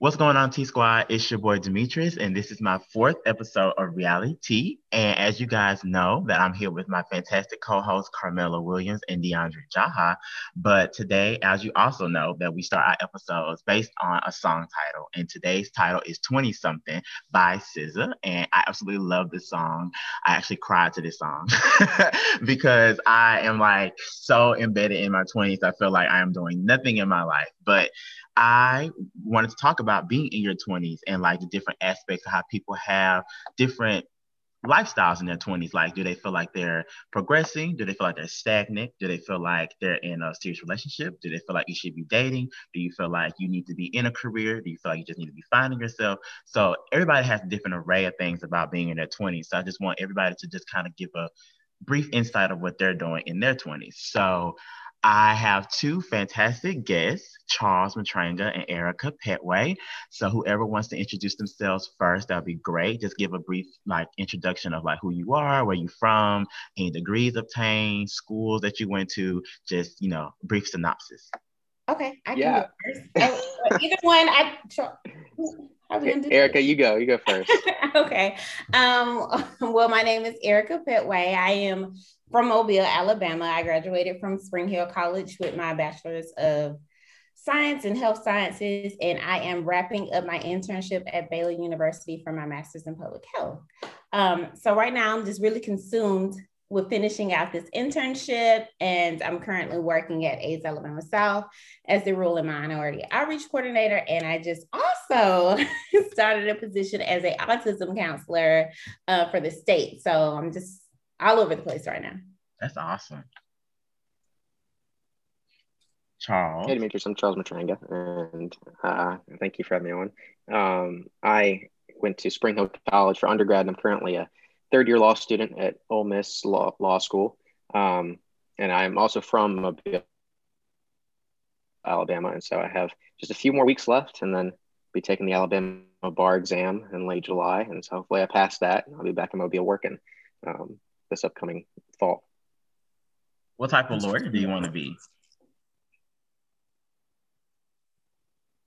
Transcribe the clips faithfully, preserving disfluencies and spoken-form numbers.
What's going on, T-Squad? It's your boy, Demetrius, and this is my fourth episode of RealiTea. And as you guys know, that I'm here with my fantastic co-hosts, Carmela Williams and DeAndre Jaha. But today, as you also know, that we start our episodes based on a song title. And today's title is twenty-something by S Z A. And I absolutely love this song. I actually cried to this song because I am like so embedded in my twenties. I feel like I am doing nothing in my life. But I wanted to talk about being in your twenties and like the different aspects of how people have different lifestyles in their twenties. Like, do they feel like they're progressing? Do they feel like they're stagnant? Do they feel like they're in a serious relationship? Do they feel like you should be dating? Do you feel like you need to be in a career? Do you feel like you just need to be finding yourself? So everybody has a different array of things about being in their twenties. So I just want everybody to just kind of give a brief insight of what they're doing in their twenties. So I have two fantastic guests, Charles Matranga and Erica Pettway. So whoever wants to introduce themselves first, that'd be great. Just give a brief like introduction of like who you are, where you're from, any degrees obtained, schools that you went to, just, you know, brief synopsis. Okay, I can yeah. go first. Oh, either one, I, how are we gonna do Erica, this? you go, you go first. Okay, um, well, my name is Erica Pettway. I am from Mobile, Alabama. I graduated from Spring Hill College with my bachelor's of science and health sciences, and I am wrapping up my internship at Baylor University for my master's in public health. Um, so right now I'm just really consumed with finishing out this internship, and I'm currently working at AIDS Alabama South as the rural and minority outreach coordinator. And I just also started a position as an autism counselor uh, for the state. So I'm just all over the place right now. That's awesome. Charles. Hey, Demetrius, I'm Charles Matranga, and uh, thank you for having me on. Um, I went to Spring Hill College for undergrad, and I'm currently a third-year law student at Ole Miss Law, law School. Um, and I'm also from Mobile, Alabama, and so I have just a few more weeks left, and then be taking the Alabama bar exam in late July, and so hopefully I pass that, and I'll be back in Mobile working. Um, this upcoming fall. What type of lawyer do you want to be?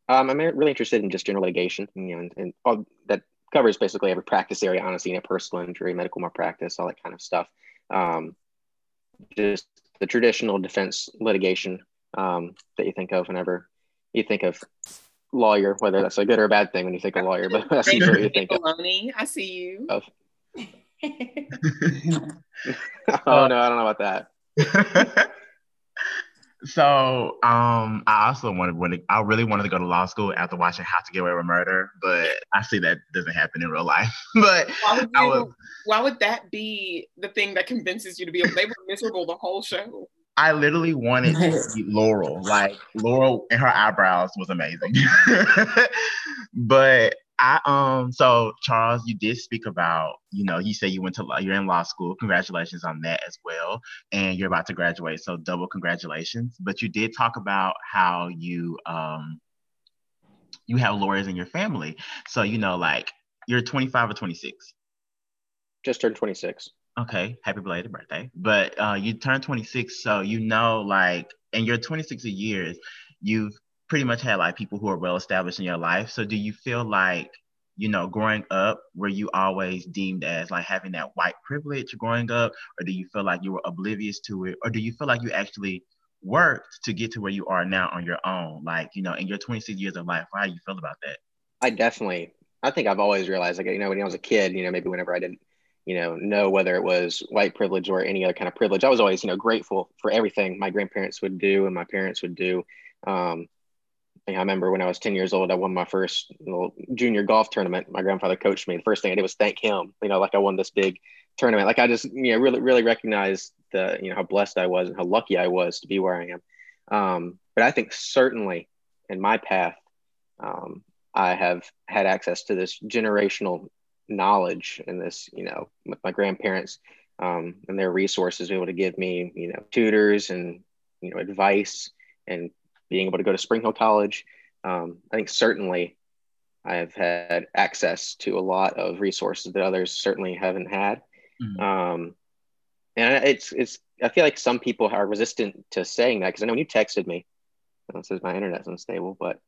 Um, I'm really interested in just general litigation, you know, and, and all that covers basically every practice area, honestly, you know, personal injury, medical malpractice, all that kind of stuff. Um, just the traditional defense litigation um, that you think of whenever you think of lawyer, whether that's a good or a bad thing when you think of lawyer, but that's usually what you think of. I see you. Of, oh no, I don't know about that. So um I also wanted when I really wanted to go to law school after watching How to Get Away with Murder, but I see that doesn't happen in real life. But why would, you, I was, why would that be the thing that convinces you to be they were miserable the whole show? I literally wanted to be Laurel. Like Laurel and her eyebrows was amazing. But I um so Charles, you did speak about, you know, you say you went to law, you're in law school. Congratulations on that as well. And you're about to graduate, so double congratulations. But you did talk about how you um you have lawyers in your family. So, you know, like you're twenty-five or twenty-six. Just turned twenty-six. Okay, happy belated birthday. But uh you turned twenty-six, so you know, like in your twenty-six years, you've pretty much had like people who are well established in your life. So do you feel like, you know, growing up, were you always deemed as like having that white privilege growing up, or do you feel like you were oblivious to it, or do you feel like you actually worked to get to where you are now on your own? Like, you know, in your twenty-six years of life, how do you feel about that? I definitely, I think I've always realized, like, you know, when I was a kid, you know, maybe whenever I didn't, you know, know whether it was white privilege or any other kind of privilege, I was always, you know, grateful for everything my grandparents would do and my parents would do. Um, I remember when I was ten years old, I won my first little junior golf tournament. My grandfather coached me. The first thing I did was thank him, you know, like I won this big tournament. Like I just, you know, really, really recognized the, you know, how blessed I was and how lucky I was to be where I am. Um, but I think certainly in my path, um, I have had access to this generational knowledge and this, you know, with my grandparents um, and their resources able to give me, you know, tutors and, you know, advice and being able to go to Spring Hill College. Um, I think certainly I have had access to a lot of resources that others certainly haven't had. Mm-hmm. Um, and it's, it's, I feel like some people are resistant to saying that, because I know when you texted me, this is my internet's unstable, but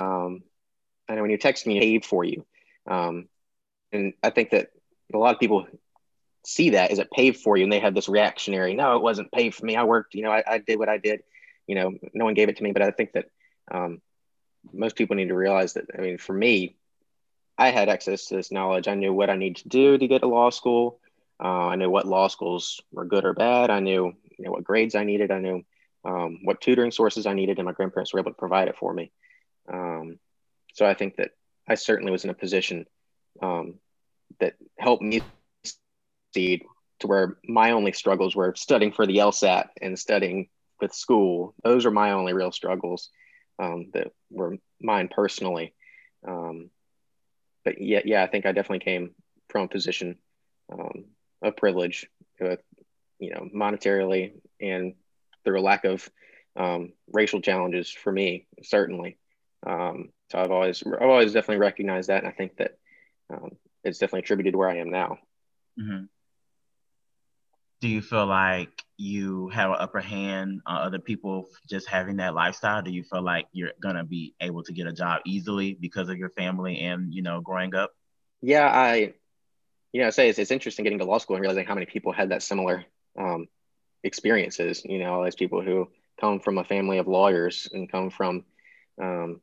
um, I know when you text me, paid for you. Um, and I think that a lot of people see that as it paid for you, and they have this reactionary, no, it wasn't paid for me. I worked, you know, I, I did what I did. You know, no one gave it to me. But I think that um, most people need to realize that, I mean, for me, I had access to this knowledge. I knew what I needed to do to get to law school. Uh, I knew what law schools were good or bad. I knew, you know, what grades I needed. I knew um, what tutoring sources I needed, and my grandparents were able to provide it for me. Um, so I think that I certainly was in a position um, that helped me succeed, to where my only struggles were studying for the LSAT and studying with school. Those are my only real struggles um, that were mine personally. Um, but yeah, yeah, I think I definitely came from a position um, of privilege, with, you know, monetarily and through a lack of um, racial challenges for me, certainly. Um, so I've always, I've always definitely recognized that. And I think that um, it's definitely attributed to where I am now. Mm-hmm. Do you feel like you have an upper hand on other people just having that lifestyle? Do you feel like you're going to be able to get a job easily because of your family and, you know, growing up? Yeah, I, you know, I say it's, it's interesting getting to law school and realizing how many people had that similar um, experiences, you know, all those people who come from a family of lawyers and come from, um,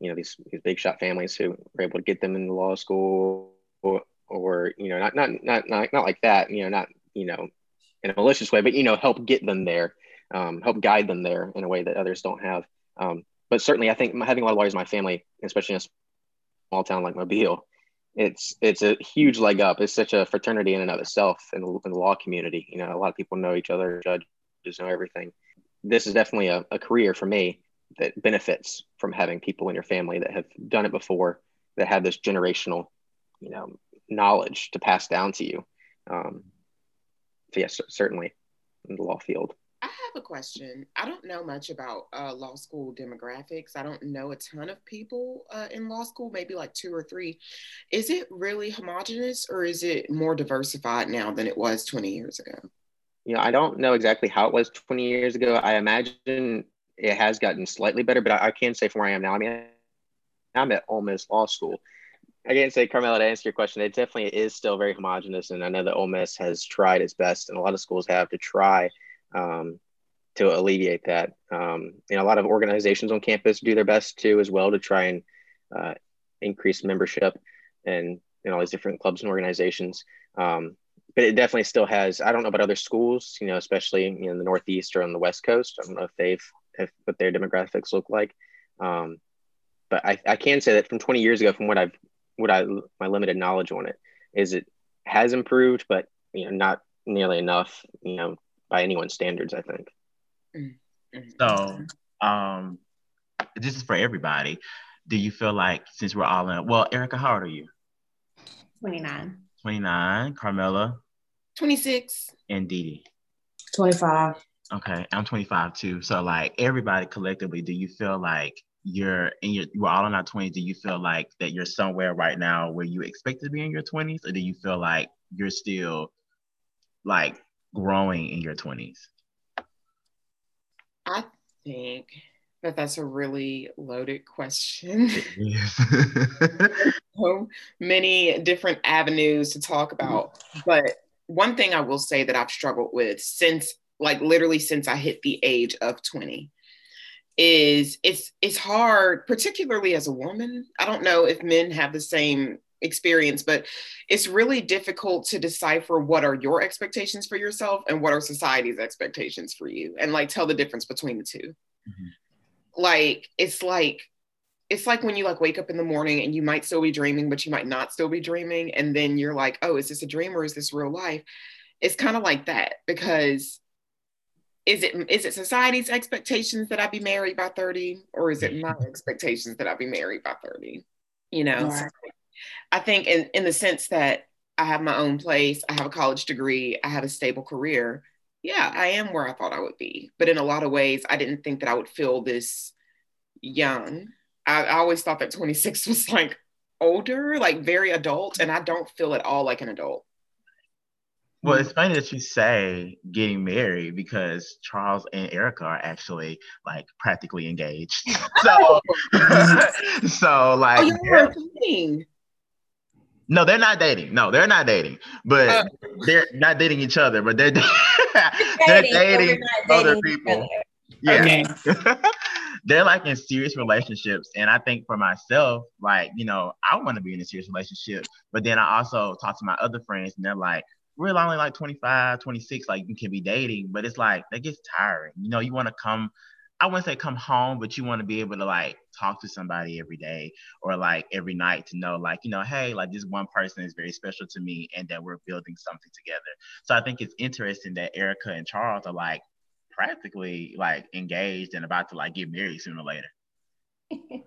you know, these, these big shot families who were able to get them into law school, or, or you know, not, not, not, not, not like that, you know, not, you know, in a malicious way, but, you know, help get them there, um, help guide them there in a way that others don't have. Um, but certainly I think having a lot of lawyers in my family, especially in a small town like Mobile, it's, it's a huge leg up. It's such a fraternity in and of itself in, in the law community. You know, a lot of people know each other, judges know everything. This is definitely a, a career for me that benefits from having people in your family that have done it before, that have this generational, you know, knowledge to pass down to you. Um, So yes, certainly in the law field. I have a question. I don't know much about uh, law school demographics. I don't know a ton of people uh, in law school, maybe like two or three. Is it really homogenous, or is it more diversified now than it was twenty years ago? You know, I don't know exactly how it was twenty years ago. I imagine it has gotten slightly better, but I, I can say from where I am now, I mean, I'm at Ole Miss Law School. I can't say, Carmela, to answer your question, it definitely is still very homogenous. And I know that Ole Miss has tried its best, and a lot of schools have, to try um, to alleviate that. Um, and a lot of organizations on campus do their best too, as well, to try and uh, increase membership and, and all these different clubs and organizations. Um, but it definitely still has, I don't know about other schools, you know, especially you know, in the Northeast or on the West Coast. I don't know if they've, if what their demographics look like. Um, but I, I can say that from twenty years ago, from what I've, what I, my limited knowledge on it is, it has improved, but, you know, not nearly enough, you know, by anyone's standards, I think. So um, this is for everybody. Do you feel like, since we're all in, well, Erica, how old are you? twenty-nine. twenty-nine, Carmela? twenty-six. And Didi? twenty-five. Okay, I'm twenty-five too. So like everybody collectively, do you feel like you're in your, we're all in our twenties, do you feel like that you're somewhere right now where you expect to be in your twenties, or do you feel like you're still like growing in your twenties? I think that that's a really loaded question. Yes. So many different avenues to talk about, but one thing I will say that I've struggled with since, like literally since I hit the age of twenty, is it's it's hard, particularly as a woman. I don't know if men have the same experience, but it's really difficult to decipher what are your expectations for yourself and what are society's expectations for you, and like tell the difference between the two. Mm-hmm. Like it's like it's like when you like wake up in the morning and you might still be dreaming, but you might not still be dreaming, and then you're like, oh, is this a dream or is this real life? It's kind of like that, because Is it is it society's expectations that I be married by thirty, or is it my expectations that I be married by thirty? You know, right. So I think in, in the sense that I have my own place, I have a college degree, I have a stable career. Yeah, I am where I thought I would be. But in a lot of ways, I didn't think that I would feel this young. I, I always thought that twenty-six was like older, like very adult, and I don't feel at all like an adult. Well, it's funny that you say getting married because Charles and Erica are actually like practically engaged. So, so like, oh, you weren't dating. No, they're not dating. No, they're not dating. But uh, they're not dating each other. But they're dating, they're dating other dating people. Yeah, okay. They're like in serious relationships, and I think for myself, like you know, I want to be in a serious relationship. But then I also talk to my other friends, and they're like, we're only like twenty-five, twenty-six, like you can be dating, but it's like, that gets tiring. You know, you want to come, I wouldn't say come home, but you want to be able to like talk to somebody every day or like every night to know like, you know, hey, like this one person is very special to me and that we're building something together. So I think it's interesting that Erica and Charles are like practically like engaged and about to like get married sooner or later.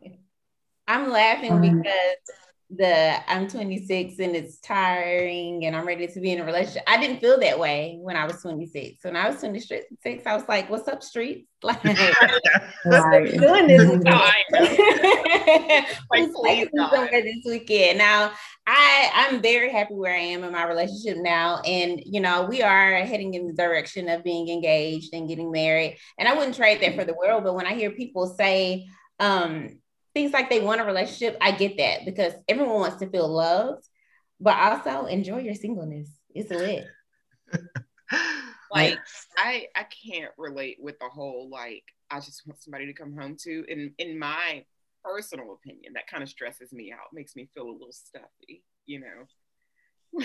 I'm laughing because the I'm twenty-six and it's tiring and I'm ready to be in a relationship. I didn't feel that way when I was twenty-six. When I was twenty-six, I was like, what's up, street? Like, right. Doing this weekend? Oh, I know. Like, please, somewhere this weekend. Now, I, I'm very happy where I am in my relationship now. And, you know, we are heading in the direction of being engaged and getting married. And I wouldn't trade that for the world. But when I hear people say, um, things like they want a relationship, I get that because everyone wants to feel loved, but also enjoy your singleness. It's lit. Like I, I can't relate with the whole like I just want somebody to come home to. In in my personal opinion, that kind of stresses me out, makes me feel a little stuffy, you know.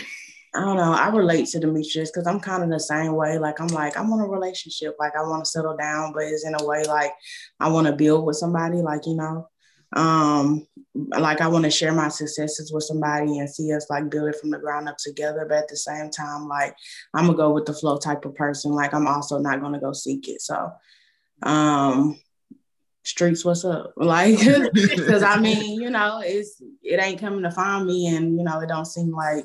I don't know. I relate to Demetrius because I'm kind of the same way. Like, I'm like, I want a relationship. Like, I want to settle down, but it's in a way like I want to build with somebody. Like, you know. Um, like I want to share my successes with somebody and see us like build it from the ground up together. But at the same time, like I'm gonna go with the flow type of person. Like I'm also not gonna go seek it. So, um, streets, what's up? Like, because I mean, you know, it's it ain't coming to find me, and you know, it don't seem like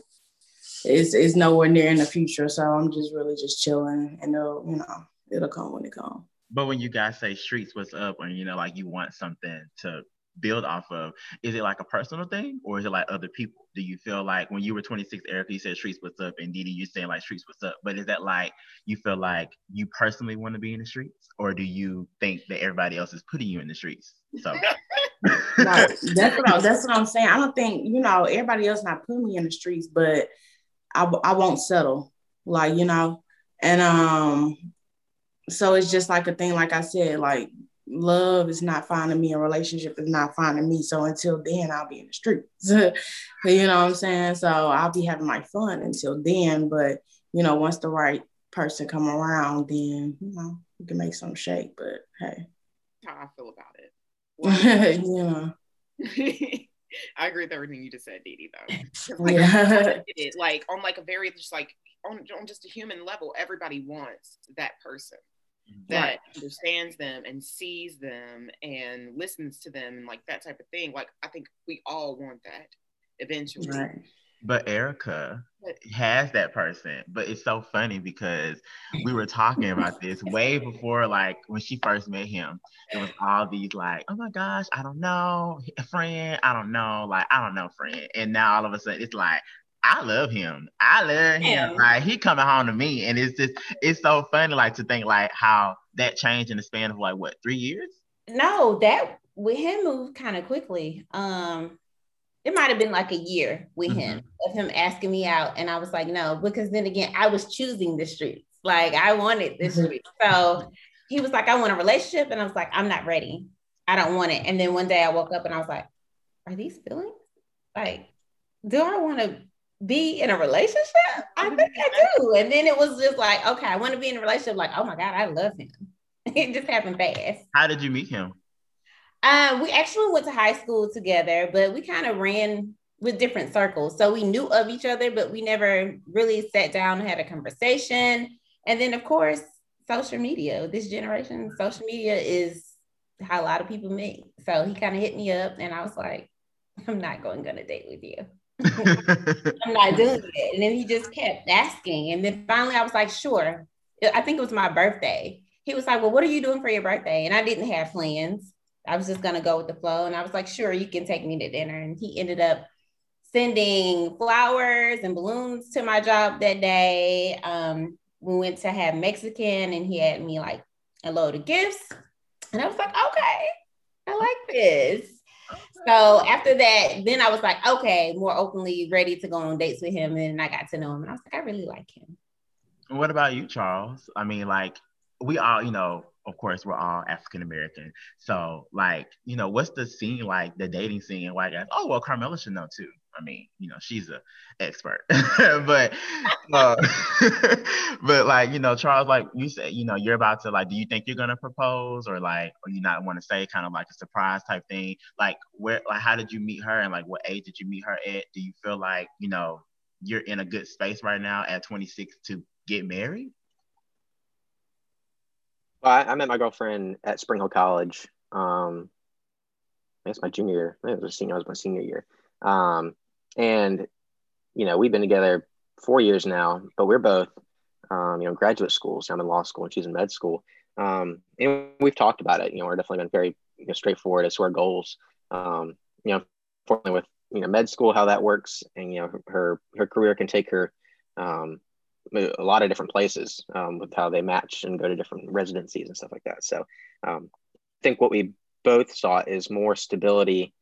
it's it's nowhere near in the future. So I'm just really just chilling, and it'll, you know, it'll come when it comes. But when you guys say streets, what's up? Or you know, like you want something to build off of, is it like a personal thing or is it like other people? Do you feel like when you were twenty-six, Erica, you said streets what's up, and Didi, you're saying like streets what's up, but is that like you feel like you personally want to be in the streets, or do you think that everybody else is putting you in the streets? So like, that's what I, that's what I'm saying. I don't think, you know, everybody else not putting me in the streets, but I, I won't settle, like, you know. And um so it's just like a thing, like I said, like love is not finding me, a relationship is not finding me. So until then, I'll be in the streets. You know what I'm saying? So I'll be having my fun until then. But, you know, once the right person come around, then, you know, we can make some shake. But, hey. How I feel about it. Well, yeah. I agree with everything you just said, Didi, though. Like, yeah. It, like, on like a very, just like, on, on just a human level, everybody wants that person that right. understands them and sees them and listens to them and like that type of thing. Like I think we all want that eventually. Right. But Erica but, has that person. But it's so funny because we were talking about this way before, like when she first met him, it was all these like, oh my gosh, I don't know, friend, I don't know, like I don't know, friend. And now all of a sudden it's like, I love him. I love him. Like he coming home to me, and it's just it's so funny. Like to think like how that changed in the span of like what three years? No, that with him moved kind of quickly. Um, it might have been like a year with mm-hmm. him of him asking me out, and I was like no, because then again I was choosing the streets. Like I wanted the mm-hmm. streets. So he was like, I want a relationship, and I was like, I'm not ready. I don't want it. And then one day I woke up and I was like, are these feelings? Like, do I want to be in a relationship? I think I do. And then it was just like, okay, I want to be in a relationship. Like, oh my God, I love him. It just happened fast. How did you meet him? Uh, we actually went to high school together, but we kind of ran with different circles. So we knew of each other, but we never really sat down and had a conversation. And then of course, social media, this generation, social media is how a lot of people meet. So he kind of hit me up and I was like, I'm not going on a date with you. I'm not doing it. And then he just kept asking, and then finally I was like, sure. I think it was my birthday. He was like, well, what are you doing for your birthday? And I didn't have plans. I was just gonna go with the flow, and I was like, sure, you can take me to dinner. And he ended up sending flowers and balloons to my job that day. Um, we went to have Mexican and he had me like a load of gifts. And I was like, okay, I like this. So after that, then I was like, okay, more openly ready to go on dates with him. And I got to know him. And I was like, I really like him. What about you, Charles? I mean, like we all, you know, of course, we're all African-American. So like, you know, what's the scene like, the dating scene in white guys? Oh, well, Carmela should know too. I mean, you know, she's an expert. but, uh, but like, you know, Charles, like you said, you know, you're about to like, do you think you're going to propose or like, or you not want to say kind of like a surprise type thing? Like where, like how did you meet her and like what age did you meet her at? Do you feel like, you know, you're in a good space right now at twenty-six to get married? Well, I, I met my girlfriend at Spring Hill College. Um, that's my junior year. Maybe it was a senior. It was my senior year. Um, and, you know, we've been together four years now, but we're both, um, you know, graduate school. So I'm in law school and she's in med school. Um, and we've talked about it, you know, we're definitely been very you know, straightforward as to our goals, um, you know, fortunately with, you know, med school, how that works and, you know, her, her career can take her, um, a lot of different places, um, with how they match and go to different residencies and stuff like that. So, um, I think what we both sought is more stability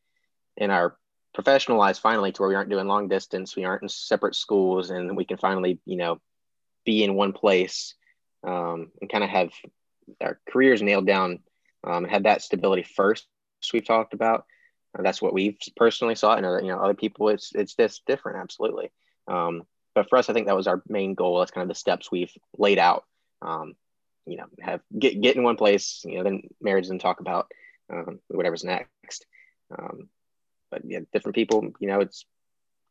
in our professionalize finally to where we aren't doing long distance, we aren't in separate schools, and we can finally, you know, be in one place um, and kind of have our careers nailed down um, and have that stability first. We've talked about and that's what we've personally sought, and you know, other people it's it's just different, absolutely. Um, but for us, I think that was our main goal. That's kind of the steps we've laid out. Um, you know, have get get in one place, you know, then marriage and talk about um, whatever's next. Um, But yeah, different people, you know, it's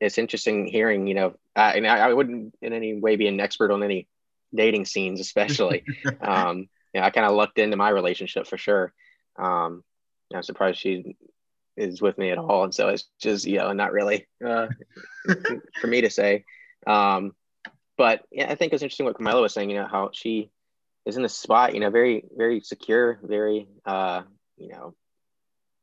it's interesting hearing, you know, uh, and I, I wouldn't in any way be an expert on any dating scenes, especially. um, you know, I kind of lucked into my relationship for sure. Um, I'm surprised she is with me at all, and so it's just, you know, not really uh, for me to say. Um, but yeah, I think it's interesting what Carmela was saying, you know, how she is in a spot, you know, very, very secure, very, uh, you know,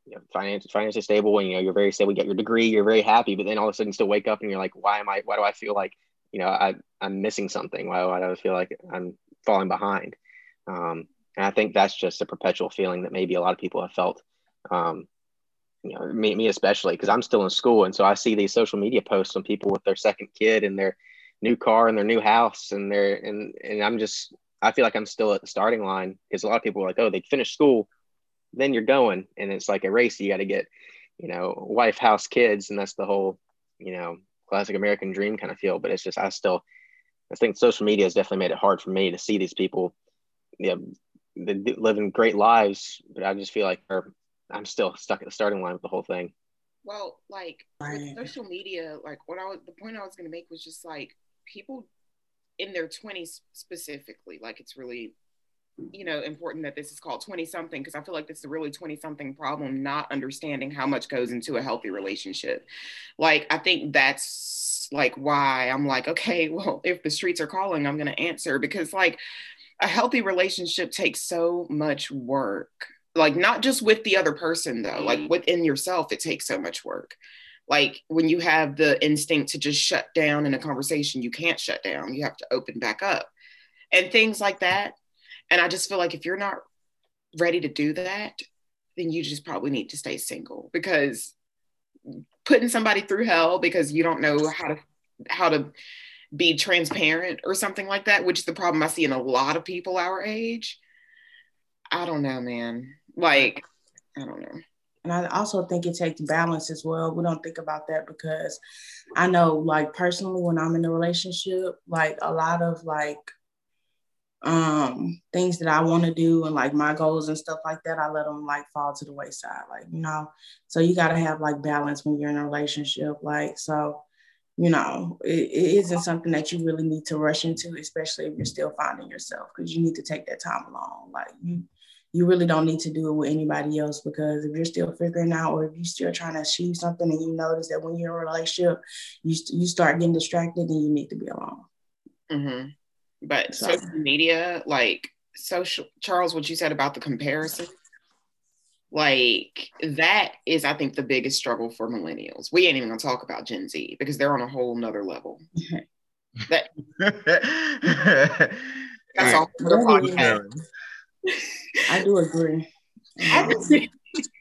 you know, finance, financially stable, and you know, you're very stable, you get your degree, you're very happy, but then all of a sudden you still wake up and you're like, why am I, why do I feel like, you know, I, I'm missing something? Why, why do I feel like I'm falling behind? Um, and I think that's just a perpetual feeling that maybe a lot of people have felt, um, you know, me, me especially, because I'm still in school. And so I see these social media posts on people with their second kid and their new car and their new house and their, and, and I'm just, I feel like I'm still at the starting line, because a lot of people are like, oh, they finished school, then you're going, and it's like a race. You got to get, you know, wife, house, kids, and that's the whole, you know, classic American dream kind of feel. But it's just, I still, I think social media has definitely made it hard for me to see these people, you know, they living great lives, but I just feel like I'm still stuck at the starting line with the whole thing. Well, like with social media, like what I was, the point I was going to make was just like people in their twenties specifically, like it's really, you know, important that this is called twenty something, because I feel like this is a really twenty something problem, not understanding how much goes into a healthy relationship. Like, I think that's like why I'm like, okay, well, if the streets are calling, I'm going to answer, because like a healthy relationship takes so much work, like not just with the other person though, like within yourself, it takes so much work. Like when you have the instinct to just shut down in a conversation, you can't shut down. You have to open back up and things like that. And I just feel like if you're not ready to do that, then you just probably need to stay single, because putting somebody through hell because you don't know how to how to be transparent or something like that, which is the problem I see in a lot of people our age. I don't know, man. Like, I don't know. And I also think it takes balance as well. We don't think about that, because I know, like, personally, when I'm in a relationship, like a lot of like, um things that I want to do and like my goals and stuff like that, I let them like fall to the wayside, like, you know. So you got to have like balance when you're in a relationship, like, so, you know, it, it isn't something that you really need to rush into, especially if you're still finding yourself, because you need to take that time alone. Like you you really don't need to do it with anybody else, because if you're still figuring out, or if you're still trying to achieve something and you notice that when you're in a relationship you, you start getting distracted, and you need to be alone. Mm-hmm. But social media, like social, Charles, what you said about the comparison, Like, that is, I think, the biggest struggle for millennials. We ain't even gonna talk about Gen Z because they're on a whole nother level. That, that's all for the podcast. I do agree. I just,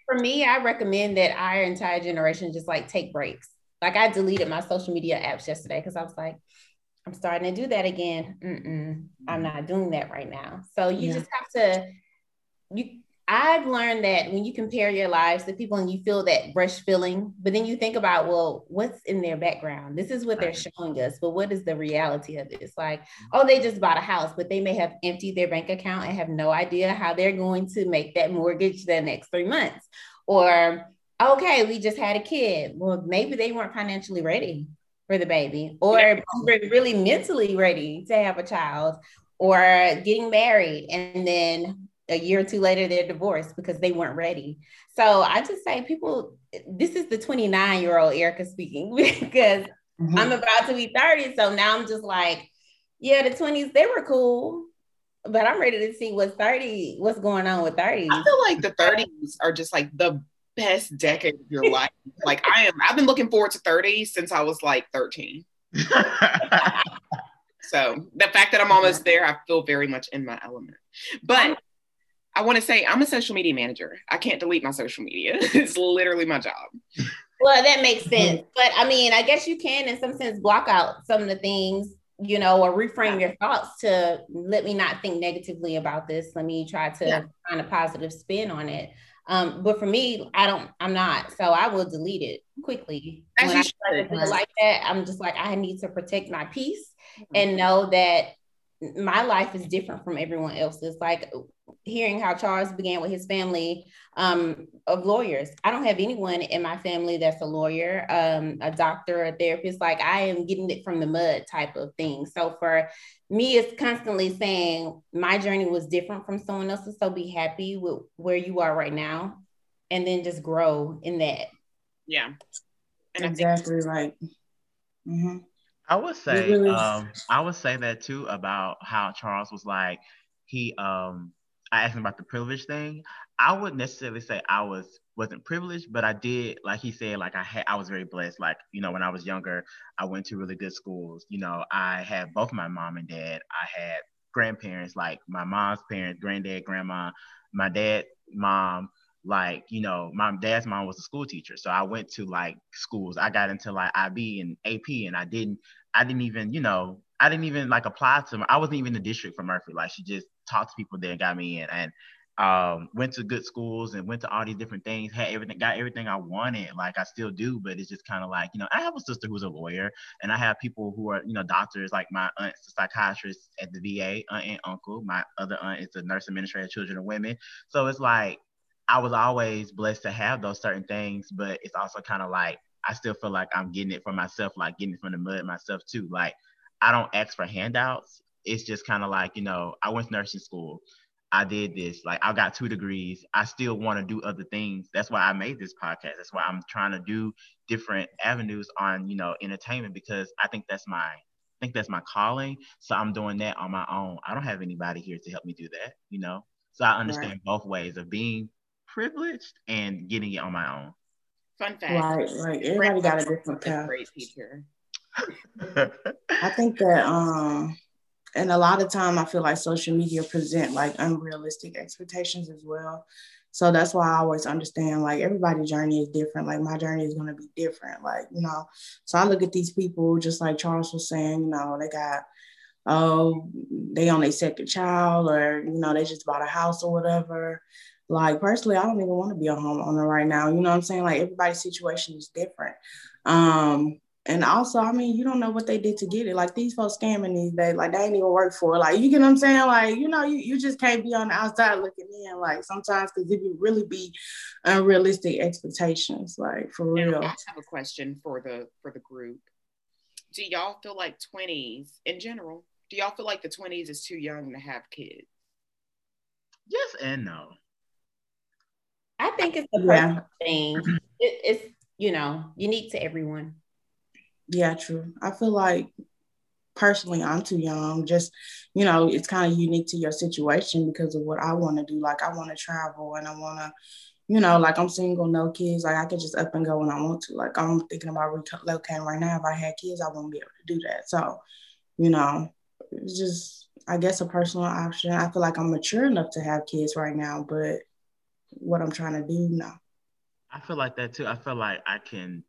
for me, I recommend that our entire generation just like take breaks. Like, I deleted my social media apps yesterday because I was like, I'm starting to do that again. Mm-mm, I'm not doing that right now. So you yeah. just have to, you, I've learned that when you compare your lives to people and you feel that rush feeling, but then you think about, well, what's in their background? This is what they're showing us, but what is the reality of it? It's like, oh, they just bought a house, but they may have emptied their bank account and have no idea how they're going to make that mortgage the next three months. Or, okay, we just had a kid. Well, maybe they weren't financially ready for the baby, or really mentally ready to have a child, or getting married, and then a year or two later they're divorced because they weren't ready. So I just say, people, this is the twenty-nine year old Erica speaking, because mm-hmm. I'm about to be thirty, so now I'm just like, yeah, the twenties, they were cool, but I'm ready to see what's thirty, what's going on with thirty. I feel like the thirties are just like the best decade of your life. Like, I am, I've been looking forward to thirty since I was like thirteen. So the fact that I'm almost there, I feel very much in my element. But I want to say, I'm a social media manager. I can't delete my social media. It's literally my job. Well, that makes sense. But I mean, I guess you can, in some sense, block out some of the things, you know, or reframe your thoughts to, let me not think negatively about this. Let me try to yeah. find a positive spin on it. Um, but for me, I don't, I'm not, so I will delete it quickly. As when I start to feel like that, I'm just like, I need to protect my peace mm-hmm. and know that my life is different from everyone else's. Like, hearing how Charles began with his family um, of lawyers. I don't have anyone in my family that's a lawyer, um, a doctor, a therapist. Like, I am getting it from the mud type of thing. So for me, it's constantly saying my journey was different from someone else's. So be happy with where you are right now, and then just grow in that. Yeah. And exactly right. Mm-hmm. I would say, really- um, I would say that too, about how Charles was like, he, um, I asked him about the privilege thing. I wouldn't necessarily say I was, wasn't privileged, but I did, like he said, like I had, I was very blessed. Like, you know, when I was younger, I went to really good schools. You know, I had both my mom and dad. I had grandparents, like my mom's parents, granddad, grandma, my dad's mom. Like, you know, my dad's mom was a school teacher. So I went to like schools. I got into like I B and A P, and I didn't, I didn't even, you know, I didn't even like apply to, I wasn't even in the district for Murphy. Like, she just talked to people there and got me in, and um, went to good schools and went to all these different things, had everything, got everything I wanted. Like, I still do, but it's just kind of like, you know, I have a sister who's a lawyer, and I have people who are, you know, doctors. Like, my aunt's a psychiatrist at the V A, aunt and uncle. My other aunt is a nurse administrator, children and women. So it's like, I was always blessed to have those certain things, but it's also kind of like, I still feel like I'm getting it for myself, like getting it from the mud myself too. Like, I don't ask for handouts. It's just kind of like, you know, I went to nursing school. I did this, like, I got two degrees. I still want to do other things. That's why I made this podcast. That's why I'm trying to do different avenues on, you know, entertainment, because I think that's my, I think that's my calling. So I'm doing that on my own. I don't have anybody here to help me do that, you know? So I understand right. both ways of being privileged and getting it on my own. Fun fact. Right, right. Everybody got a different path. Great teacher. I think that, um, and a lot of time I feel like social media present like unrealistic expectations as well. So that's why I always understand, like, everybody's journey is different. Like, my journey is going to be different. Like, you know, so I look at these people, just like Charles was saying, you know, they got, oh, they on their second child, or, you know, they just bought a house or whatever. Like, personally, I don't even want to be a homeowner right now. You know what I'm saying? Like, everybody's situation is different. Um, And also, I mean, you don't know what they did to get it. Like, these folks scamming these days, like, they ain't even work for it. Like, you get what I'm saying? Like, you know, you, you just can't be on the outside looking in, like, sometimes, because it would really be unrealistic expectations, like, for real. I have a question for the for the group. Do y'all feel like twenties, in general, do y'all feel like the twenties is too young to have kids? Yes and no. I think it's the yeah. personal thing. It, it's, you know, unique to everyone. Yeah, true. I feel like personally I'm too young. Just, you know, it's kind of unique to your situation because of what I want to do. Like, I want to travel, and I want to, you know, like, I'm single, no kids. Like, I could just up and go when I want to. Like, I'm thinking about relocating right now. If I had kids, I wouldn't be able to do that. So, you know, it's just, I guess, a personal option. I feel like I'm mature enough to have kids right now, but what I'm trying to do, no. I feel like that too. I feel like I can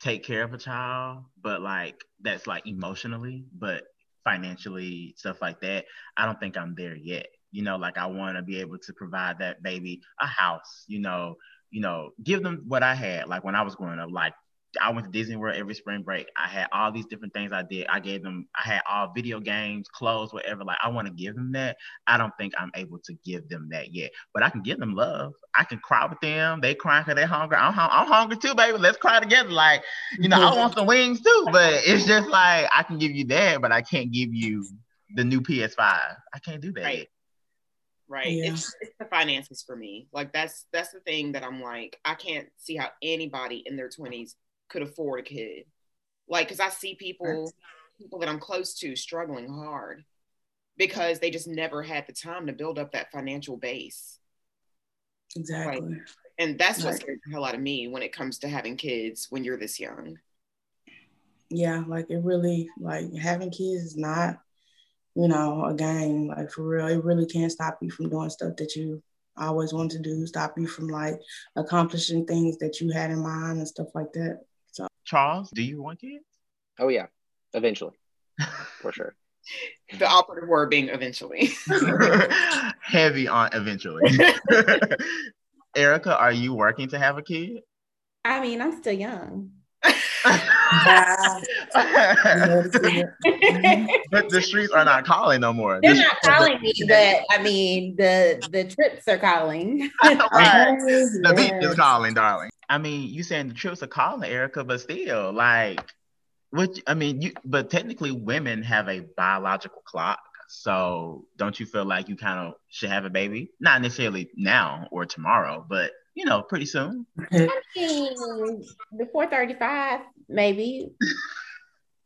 take care of a child, but like, that's like emotionally, but financially, stuff like that, I don't think I'm there yet. You know, like, I want to be able to provide that baby a house, you know, you know, give them what I had. Like, when I was growing up, like, I went to Disney World every spring break. I had all these different things I did. I gave them, I had all video games, clothes, whatever. Like, I want to give them that. I don't think I'm able to give them that yet, but I can give them love. I can cry with them. They crying because they're hungry. I'm, I'm hungry too, baby. Let's cry together. Like, you know, I want some wings too, but it's just like, I can give you that, but I can't give you the new P S five. I can't do that. Right. Right. Yeah. It's, it's the finances for me. Like, that's, that's the thing that I'm like, I can't see how anybody in their twenties could afford a kid. Like, because I see people people that I'm close to struggling hard because they just never had the time to build up that financial base. Exactly. Like, and that's what scares the hell out of me when it comes to having kids when you're this young. Yeah, like, it really, like, having kids is not, you know, a game. Like, for real, it really can't stop you from doing stuff that you always wanted to do, stop you from, like, accomplishing things that you had in mind and stuff like that. So, Charles, do you want kids? Oh yeah, eventually, for sure. The operative word being eventually. Heavy on eventually. Erica, are you working to have a kid? I mean, I'm still young. Wow. But the streets are not calling no more. They're the not calling me, but I mean, the the trips are calling. Right. The beach is calling, darling. I mean, you saying the trips are calling, Erica, but still, like, which I mean, you but technically, women have a biological clock. So, don't you feel like you kind of should have a baby? Not necessarily now or tomorrow, but, you know, pretty soon. I mean, before thirty-five, maybe.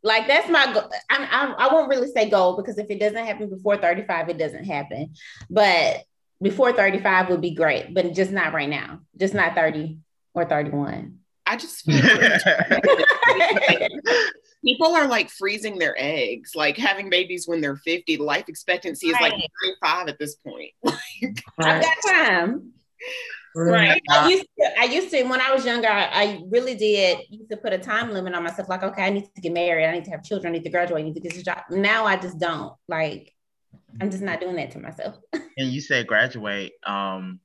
Like, that's my goal. I'm, I'm, I won't really say goal, because if it doesn't happen before thirty-five, it doesn't happen. But before thirty-five would be great, but just not right now. Just not thirty or thirty-one. I just feel like people are, like, freezing their eggs, like, having babies when they're fifty. The life expectancy is right. Like thirty-five at this point. Like, I've got time. Right. I used to, I used to when I was younger, I, I really did used to put a time limit on myself. Like, okay, I need to get married. I need to have children. I need to graduate. I need to get a job. Now I just don't. Like, I'm just not doing that to myself. And you said graduate. Um,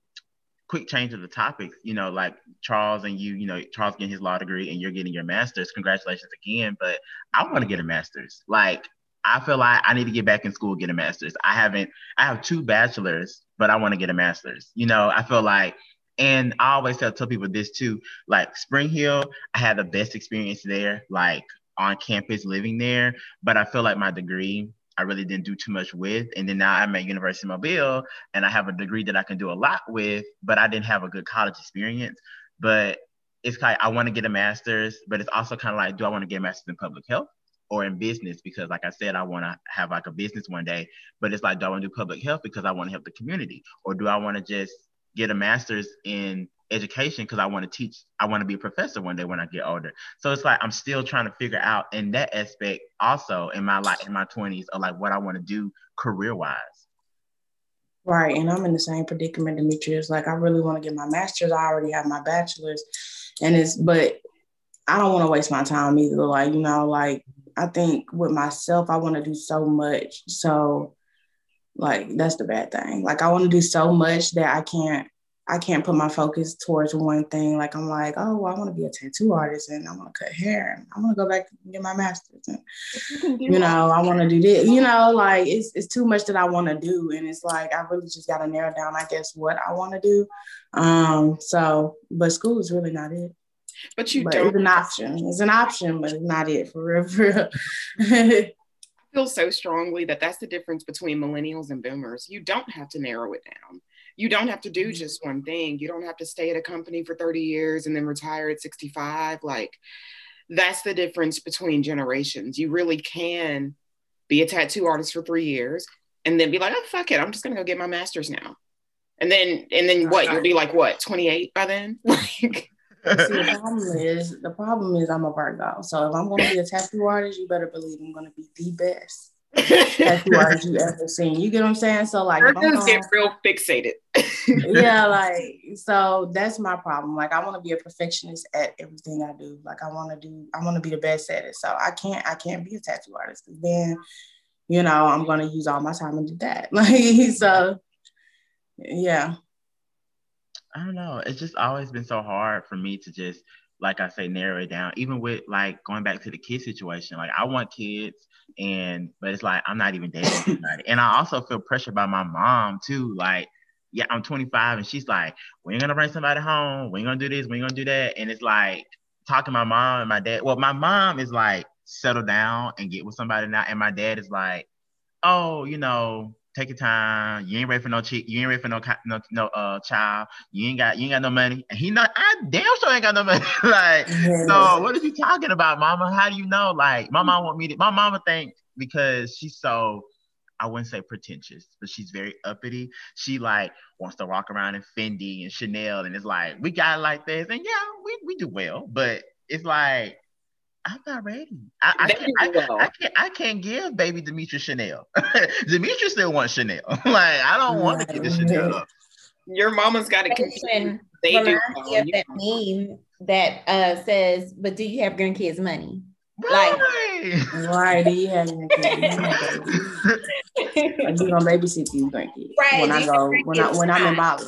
quick change of the topic. You know, like, Charles and you, you know, Charles getting his law degree and you're getting your master's. Congratulations again. But I want to get a master's. Like, I feel like I need to get back in school, get a master's. I haven't, I have two bachelors, but I want to get a master's. You know, I feel like, and I always tell, tell people this too, like, Spring Hill, I had the best experience there, like, on campus living there, but I feel like my degree, I really didn't do too much with. And then now I'm at University of Mobile and I have a degree that I can do a lot with, but I didn't have a good college experience. But it's kind of, I want to get a master's, but it's also kind of like, do I want to get a master's in public health or in business? Because, like I said, I want to have, like, a business one day, but it's like, do I want to do public health because I want to help the community? Or do I want to just get a master's in education because I want to teach, I want to be a professor one day when I get older? So it's like, I'm still trying to figure out in that aspect also in my life, in my twenties, or like what I want to do career-wise. Right, and I'm in the same predicament, Demetrius. Like, I really want to get my master's. I already have my bachelor's, and it's, but I don't want to waste my time either. Like, you know, like, I think with myself, I want to do so much. So, like, that's the bad thing. Like, I want to do so much that I can't, I can't put my focus towards one thing. Like, I'm like, oh, well, I want to be a tattoo artist and I want to cut hair. And I want to go back and get my master's. And, you know, I want to do this. You know, like, it's it's too much that I want to do. And it's like, I really just got to narrow down, I guess, what I want to do. Um, so, but school is really not it. But you but don't. It's an option. It's an option, but it's not it, for real. For real. I feel so strongly that that's the difference between millennials and boomers. You don't have to narrow it down. You don't have to do just one thing. You don't have to stay at a company for thirty years and then retire at sixty-five. Like, that's the difference between generations. You really can be a tattoo artist for three years and then be like, oh, fuck it, I'm just going to go get my master's now. And then, and then what? You'll be like, what, twenty-eight by then? Like, see, the problem is, the problem is I'm a Virgo. So if I'm going to be a tattoo artist, you better believe I'm going to be the best tattoo artist you ever seen. You get what I'm saying? So like, I'm gonna get real fixated. Yeah, like, so that's my problem. Like, I want to be a perfectionist at everything I do. Like, I want to do, I want to be the best at it. So I can't, I can't be a tattoo artist. Then, you know, I'm going to use all my time and do that. Like, so yeah. I don't know. It's just always been so hard for me to just, like I say, narrow it down. Even with, like, going back to the kid situation, like, I want kids, and but it's like I'm not even dating anybody. And I also feel pressure by my mom too. Like, yeah, I'm twenty-five, and she's like, "We're gonna bring somebody home. We're gonna do this. We're gonna do that." And it's like talking to my mom and my dad. Well, my mom is like, "Settle down and get with somebody now," and my dad is like, "Oh, you know." Take your time. You ain't ready for no chick. You ain't ready for no no no uh child. You ain't got you ain't got no money. And he not. I damn sure ain't got no money. Like, yes. So what is he talking about, Mama? How do you know? Like, my mom want me to. My mama think because she's so, I wouldn't say pretentious, but she's very uppity. She like wants to walk around in Fendi and Chanel, and it's like we got it like this, and yeah, we we do well, but it's like. I'm not ready. I, I, can't, I, can't, I, can't, I can't give baby Demetra Chanel. Demetra still wants Chanel. Like, I don't want to get the Chanel up. Your mama's got to continue. They do. Me of that meme that uh, says, but do you have grandkids money? Right. Like, why do you have grandkids? Like, you gonna babysit these grandkids right, when I go when I when I'm in Bali.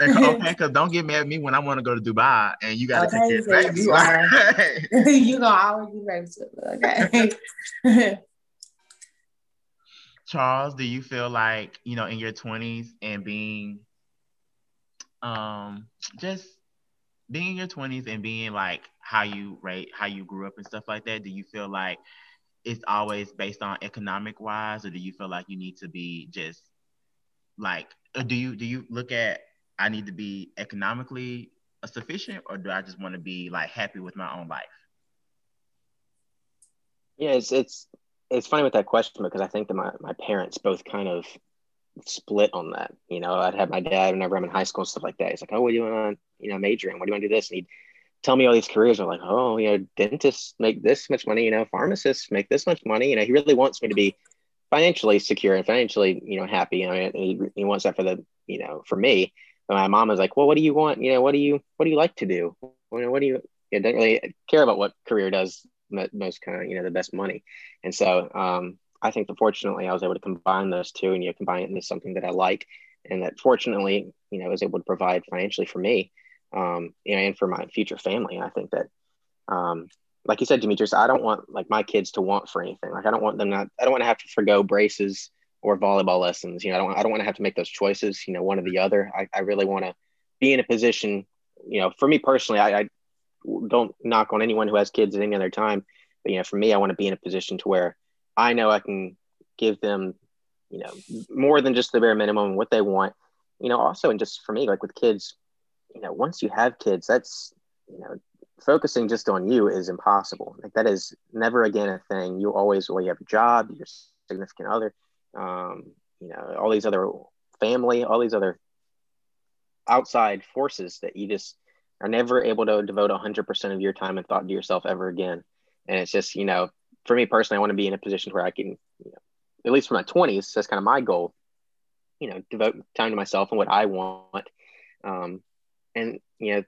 Okay, because don't get mad at me when I want to go to Dubai and you gotta okay, take care of so you are you gonna always be babysitter. Okay. Charles, do you feel like, you know, in your twenties and being um just being in your twenties and being like how you right how you grew up and stuff like that, do you feel like it's always based on economic wise, or do you feel like you need to be just like, or do you do you look at, I need to be economically sufficient, or do I just want to be like happy with my own life? Yeah, it's it's it's funny with that question because I think that my, my parents both kind of split on that. You know, I'd have my dad whenever I'm in high school and stuff like that. He's like, oh, what do you want to, you know, major in? What do you want to do this? And he'd tell me all these careers. I'm like, oh, you know, dentists make this much money, you know, pharmacists make this much money. You know, he really wants me to be financially secure and financially, you know, happy. You know, he, he wants that for the, you know, for me. And my mom is like, well, what do you want? You know, what do you, what do you like to do? What do you, you don't really care about what career does most kind of, you know, the best money. And so um, I think that fortunately I was able to combine those two and, you know, combine it into something that I like. And that fortunately, you know, I was able to provide financially for me. Um, you know, and for my future family. And I think that, um, like you said, Demetrius, I don't want like my kids to want for anything. Like I don't want them not, I don't want to have to forgo braces or volleyball lessons. You know, I don't, I don't want to have to make those choices, you know, one or the other. I, I really want to be in a position, you know, for me personally, I, I don't knock on anyone who has kids at any other time, but, you know, for me, I want to be in a position to where I know I can give them, you know, more than just the bare minimum, what they want, you know, also, and just for me, like with kids, you know, once you have kids, that's, you know, focusing just on you is impossible. Like that is never again a thing. You always, well, you have a job, your significant other, um, you know, all these other family, all these other outside forces that you just are never able to devote one hundred percent of your time and thought to yourself ever again. And it's just, you know, for me personally, I want to be in a position where I can, you know, at least for my twenties, that's kind of my goal, you know, devote time to myself and what I want. Um, And, you know,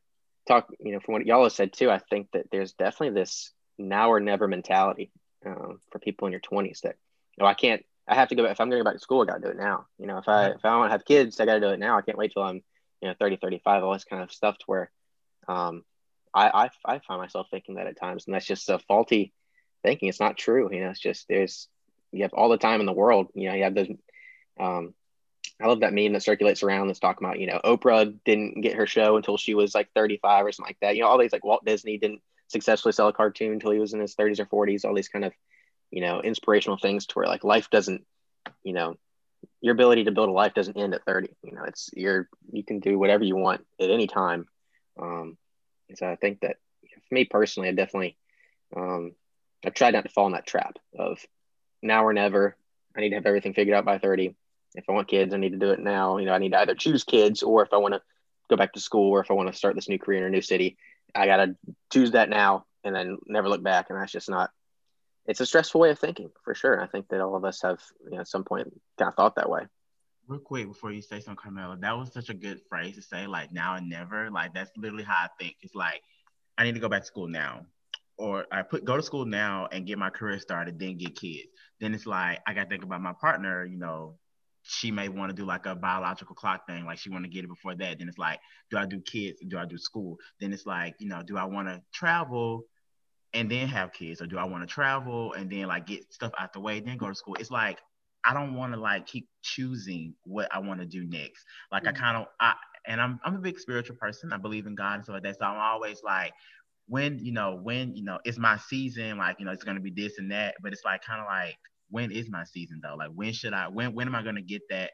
talk, you know, from what y'all have said, too, I think that there's definitely this now or never mentality um, for people in your twenties that, you know, I can't, I have to go back. If I'm going back to school, I got to do it now. You know, if I, if I want to have kids, I got to do it now. I can't wait till I'm, you know, thirty, thirty-five, all this kind of stuff to where um, I, I, I find myself thinking that at times. And that's just a faulty thinking. It's not true. You know, it's just, there's, you have all the time in the world. You know, you have those, um, I love that meme that circulates around that's talking about, you know, Oprah didn't get her show until she was like thirty-five or something like that. You know, all these like Walt Disney didn't successfully sell a cartoon until he was in his thirties or forties, all these kind of, you know, inspirational things to where like life doesn't, you know, your ability to build a life doesn't end at thirty. You know, it's your, you can do whatever you want at any time. Um, and so I think that for me personally, I definitely, um, I've tried not to fall in that trap of now or never. I need to have everything figured out by thirty. if I want kids, I need to do it now. You know, I need to either choose kids, or if I want to go back to school, or if I want to start this new career in a new city, I got to choose that now and then never look back. And that's just not, it's a stressful way of thinking for sure. And I think that all of us have, you know, at some point kind of thought that way. Real quick before you say something, Carmelo, that was such a good phrase to say, like, now and never. Like, that's literally how I think. It's like, I need to go back to school now, or I put go to school now and get my career started, then get kids. Then it's like, I got to think about my partner, you know, she may want to do like a biological clock thing. Like, she want to get it before that. Then it's like, do I do kids? Do I do school? Then it's like, you know, do I want to travel and then have kids? Or do I want to travel and then like get stuff out the way, then go to school? It's like, I don't want to like keep choosing what I want to do next. Like, mm-hmm. I kind of, I, and I'm I'm a big spiritual person. I believe in God and stuff like that. So I'm always like, when, you know, when, you know, it's my season, like, you know, it's going to be this and that. But it's like, kind of like, when is my season though? Like, when should I, when, when am I going to get that,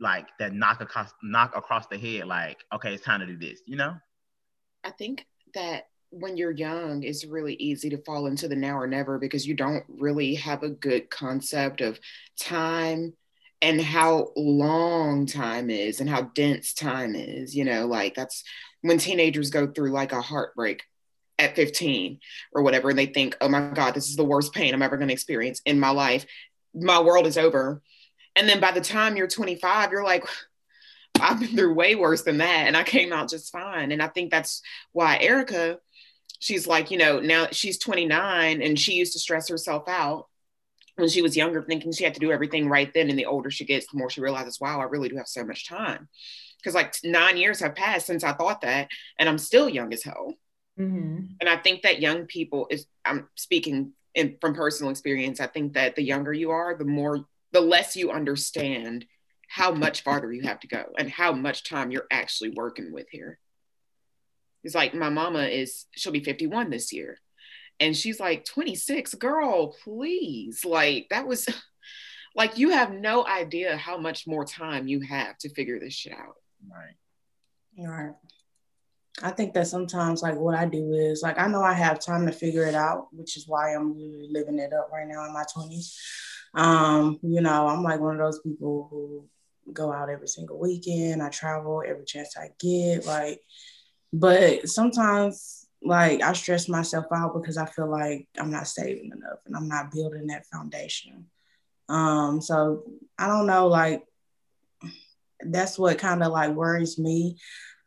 like that knock across, knock across the head? Like, okay, it's time to do this, you know? I think that when you're young, it's really easy to fall into the now or never, because you don't really have a good concept of time and how long time is and how dense time is, you know, like that's when teenagers go through like a heartbreak at fifteen or whatever. And they think, oh my God, this is the worst pain I'm ever going to experience in my life. My world is over. And then by the time you're twenty-five, you're like, I've been through way worse than that. And I came out just fine. And I think that's why Erica, she's like, you know, now she's twenty-nine and she used to stress herself out when she was younger, thinking she had to do everything right then. And the older she gets, the more she realizes, wow, I really do have so much time. Because like nine years have passed since I thought that, and I'm still young as hell. Mm-hmm. And I think that young people is, I'm speaking in, from personal experience, I think that the younger you are, the more, the less you understand how much farther you have to go and how much time you're actually working with here. It's like, my mama is, she'll be fifty-one this year. And she's like, twenty-six, girl, please. Like, that was, like, you have no idea how much more time you have to figure this shit out. Right. You're right. I think that sometimes, like, what I do is, like, I know I have time to figure it out, which is why I'm really living it up right now in my twenties. Um, you know, I'm like one of those people who go out every single weekend. I travel every chance I get, like, but sometimes, like, I stress myself out because I feel like I'm not saving enough and I'm not building that foundation. Um, so I don't know, like, that's what kind of like worries me.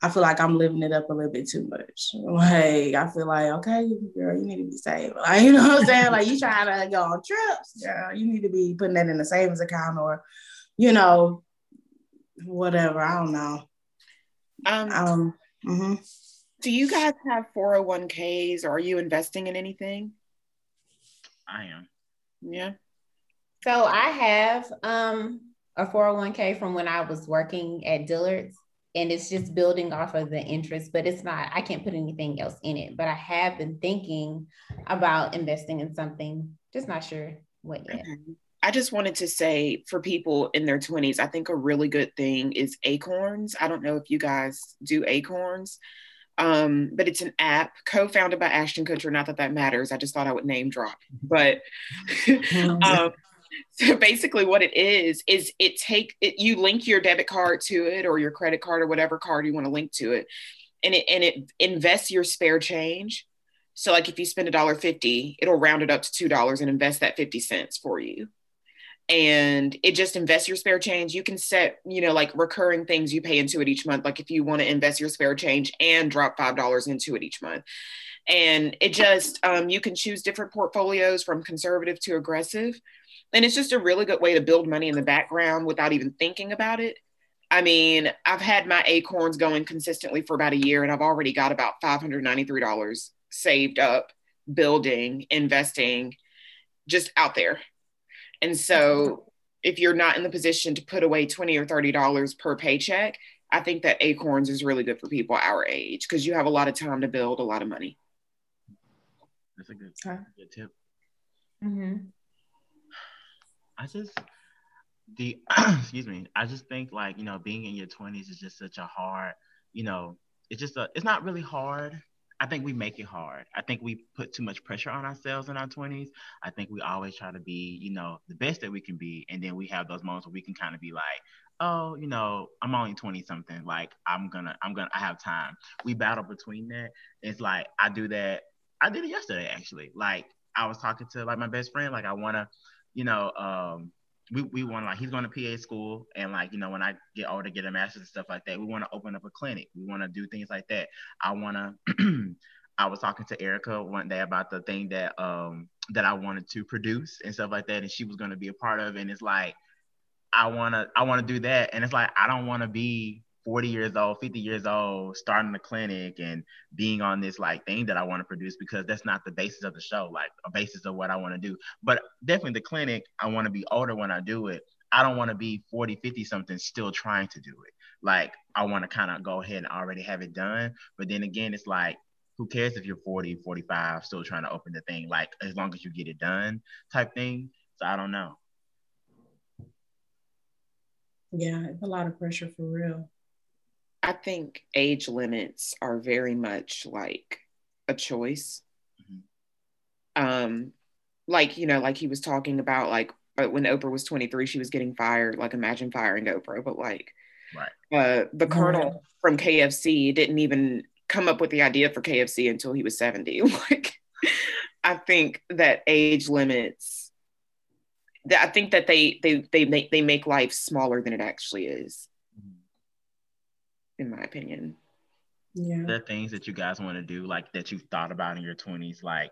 I feel like I'm living it up a little bit too much. Like, I feel like, okay, girl, you need to be saving. Like, you know what I'm saying? Like, you trying to go on trips, girl, you need to be putting that in a savings account or, you know, whatever. I don't know. Um, um Mm-hmm. Do you guys have four oh one k's or are you investing in anything? I am. Yeah. So I have um, a four oh one k from when I was working at Dillard's, and it's just building off of the interest, but it's not, I can't put anything else in it, but I have been thinking about investing in something, just not sure what yet. Mm-hmm. I just wanted to say, for people in their twenties, I think a really good thing is Acorns. I don't know if you guys do Acorns, um, but it's an app co-founded by Ashton Kutcher. Not that that matters. I just thought I would name drop. But um, so basically what it is, is it take it, you link your debit card to it or your credit card or whatever card you want to link to it. And it, and it invests your spare change. So like if you spend a dollar fifty, it'll round it up to two dollars and invest that fifty cents for you. And it just invests your spare change. You can set, you know, like recurring things you pay into it each month. Like if you want to invest your spare change and drop five dollars into it each month. And it just, um, you can choose different portfolios from conservative to aggressive. And it's just a really good way to build money in the background without even thinking about it. I mean, I've had my Acorns going consistently for about a year and I've already got about five hundred ninety-three dollars saved up, building, investing, just out there. And so if you're not in the position to put away twenty or thirty dollars per paycheck, I think that Acorns is really good for people our age because you have a lot of time to build a lot of money. That's a good, huh? good tip. Mm-hmm. I just, the, excuse me, I just think like, you know, being in your twenties is just such a hard, you know, it's just, a, it's not really hard. I think we make it hard. I think we put too much pressure on ourselves in our twenties. I think we always try to be, you know, the best that we can be. And then we have those moments where we can kind of be like, oh, you know, I'm only twenty something. Like, I'm gonna, I'm gonna, I have time. We battle between that. It's like, I do that. I did it yesterday, actually. Like, I was talking to like my best friend. Like, I want to, you know, um, we, we want, like, he's going to P A school. And like, you know, when I get older, get a master's and stuff like that, we want to open up a clinic. We want to do things like that. I want to, I was talking to Erica one day about the thing that, um, that I wanted to produce and stuff like that. And she was going to be a part of. And it's like, I want to, I want to do that. And it's like, I don't want to be forty years old, fifty years old, starting a clinic and being on this like thing that I want to produce, because that's not the basis of the show, like a basis of what I want to do. But definitely the clinic, I want to be older when I do it. I don't want to be forty, fifty something still trying to do it. Like, I want to kind of go ahead and already have it done. But then again, it's like, who cares if you're forty, forty-five, still trying to open the thing, like as long as you get it done type thing. So I don't know. Yeah, it's a lot of pressure for real. I think age limits are very much like a choice. Mm-hmm. Um, like, you know, like he was talking about, like, when Oprah was twenty-three, she was getting fired. Like, imagine firing Oprah, but like, right. uh, the Colonel right. from K F C didn't even come up with the idea for K F C until he was seventy. Like, I think that age limits, I think that they they they make they make life smaller than it actually is. In my opinion. Yeah. The things that you guys want to do, like that you've thought about in your twenties, like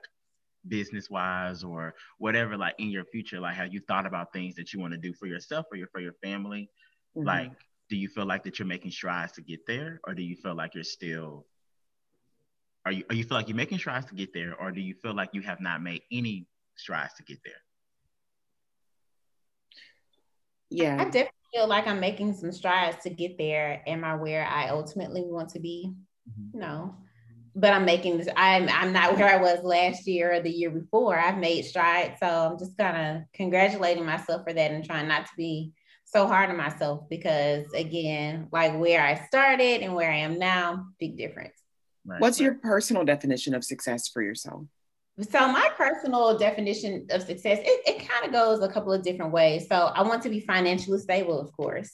business wise or whatever, like in your future, like how you thought about things that you want to do for yourself or your, for your family. Mm-hmm. Like, do you feel like that you're making strides to get there? Or do you feel like you're still, are you, are you feel like you're making strides to get there? Or do you feel like you have not made any strides to get there? Yeah. I definitely feel like I'm making some strides to get there. Am I where I ultimately want to be? Mm-hmm. No, but I'm making this, I'm, I'm not where I was last year or the year before. I've made strides. So I'm just kind of congratulating myself for that and trying not to be so hard on myself, because again, like where I started and where I am now, big difference. Right. What's your personal definition of success for yourself? So my personal definition of success, it, it kind of goes a couple of different ways. So I want to be financially stable, of course.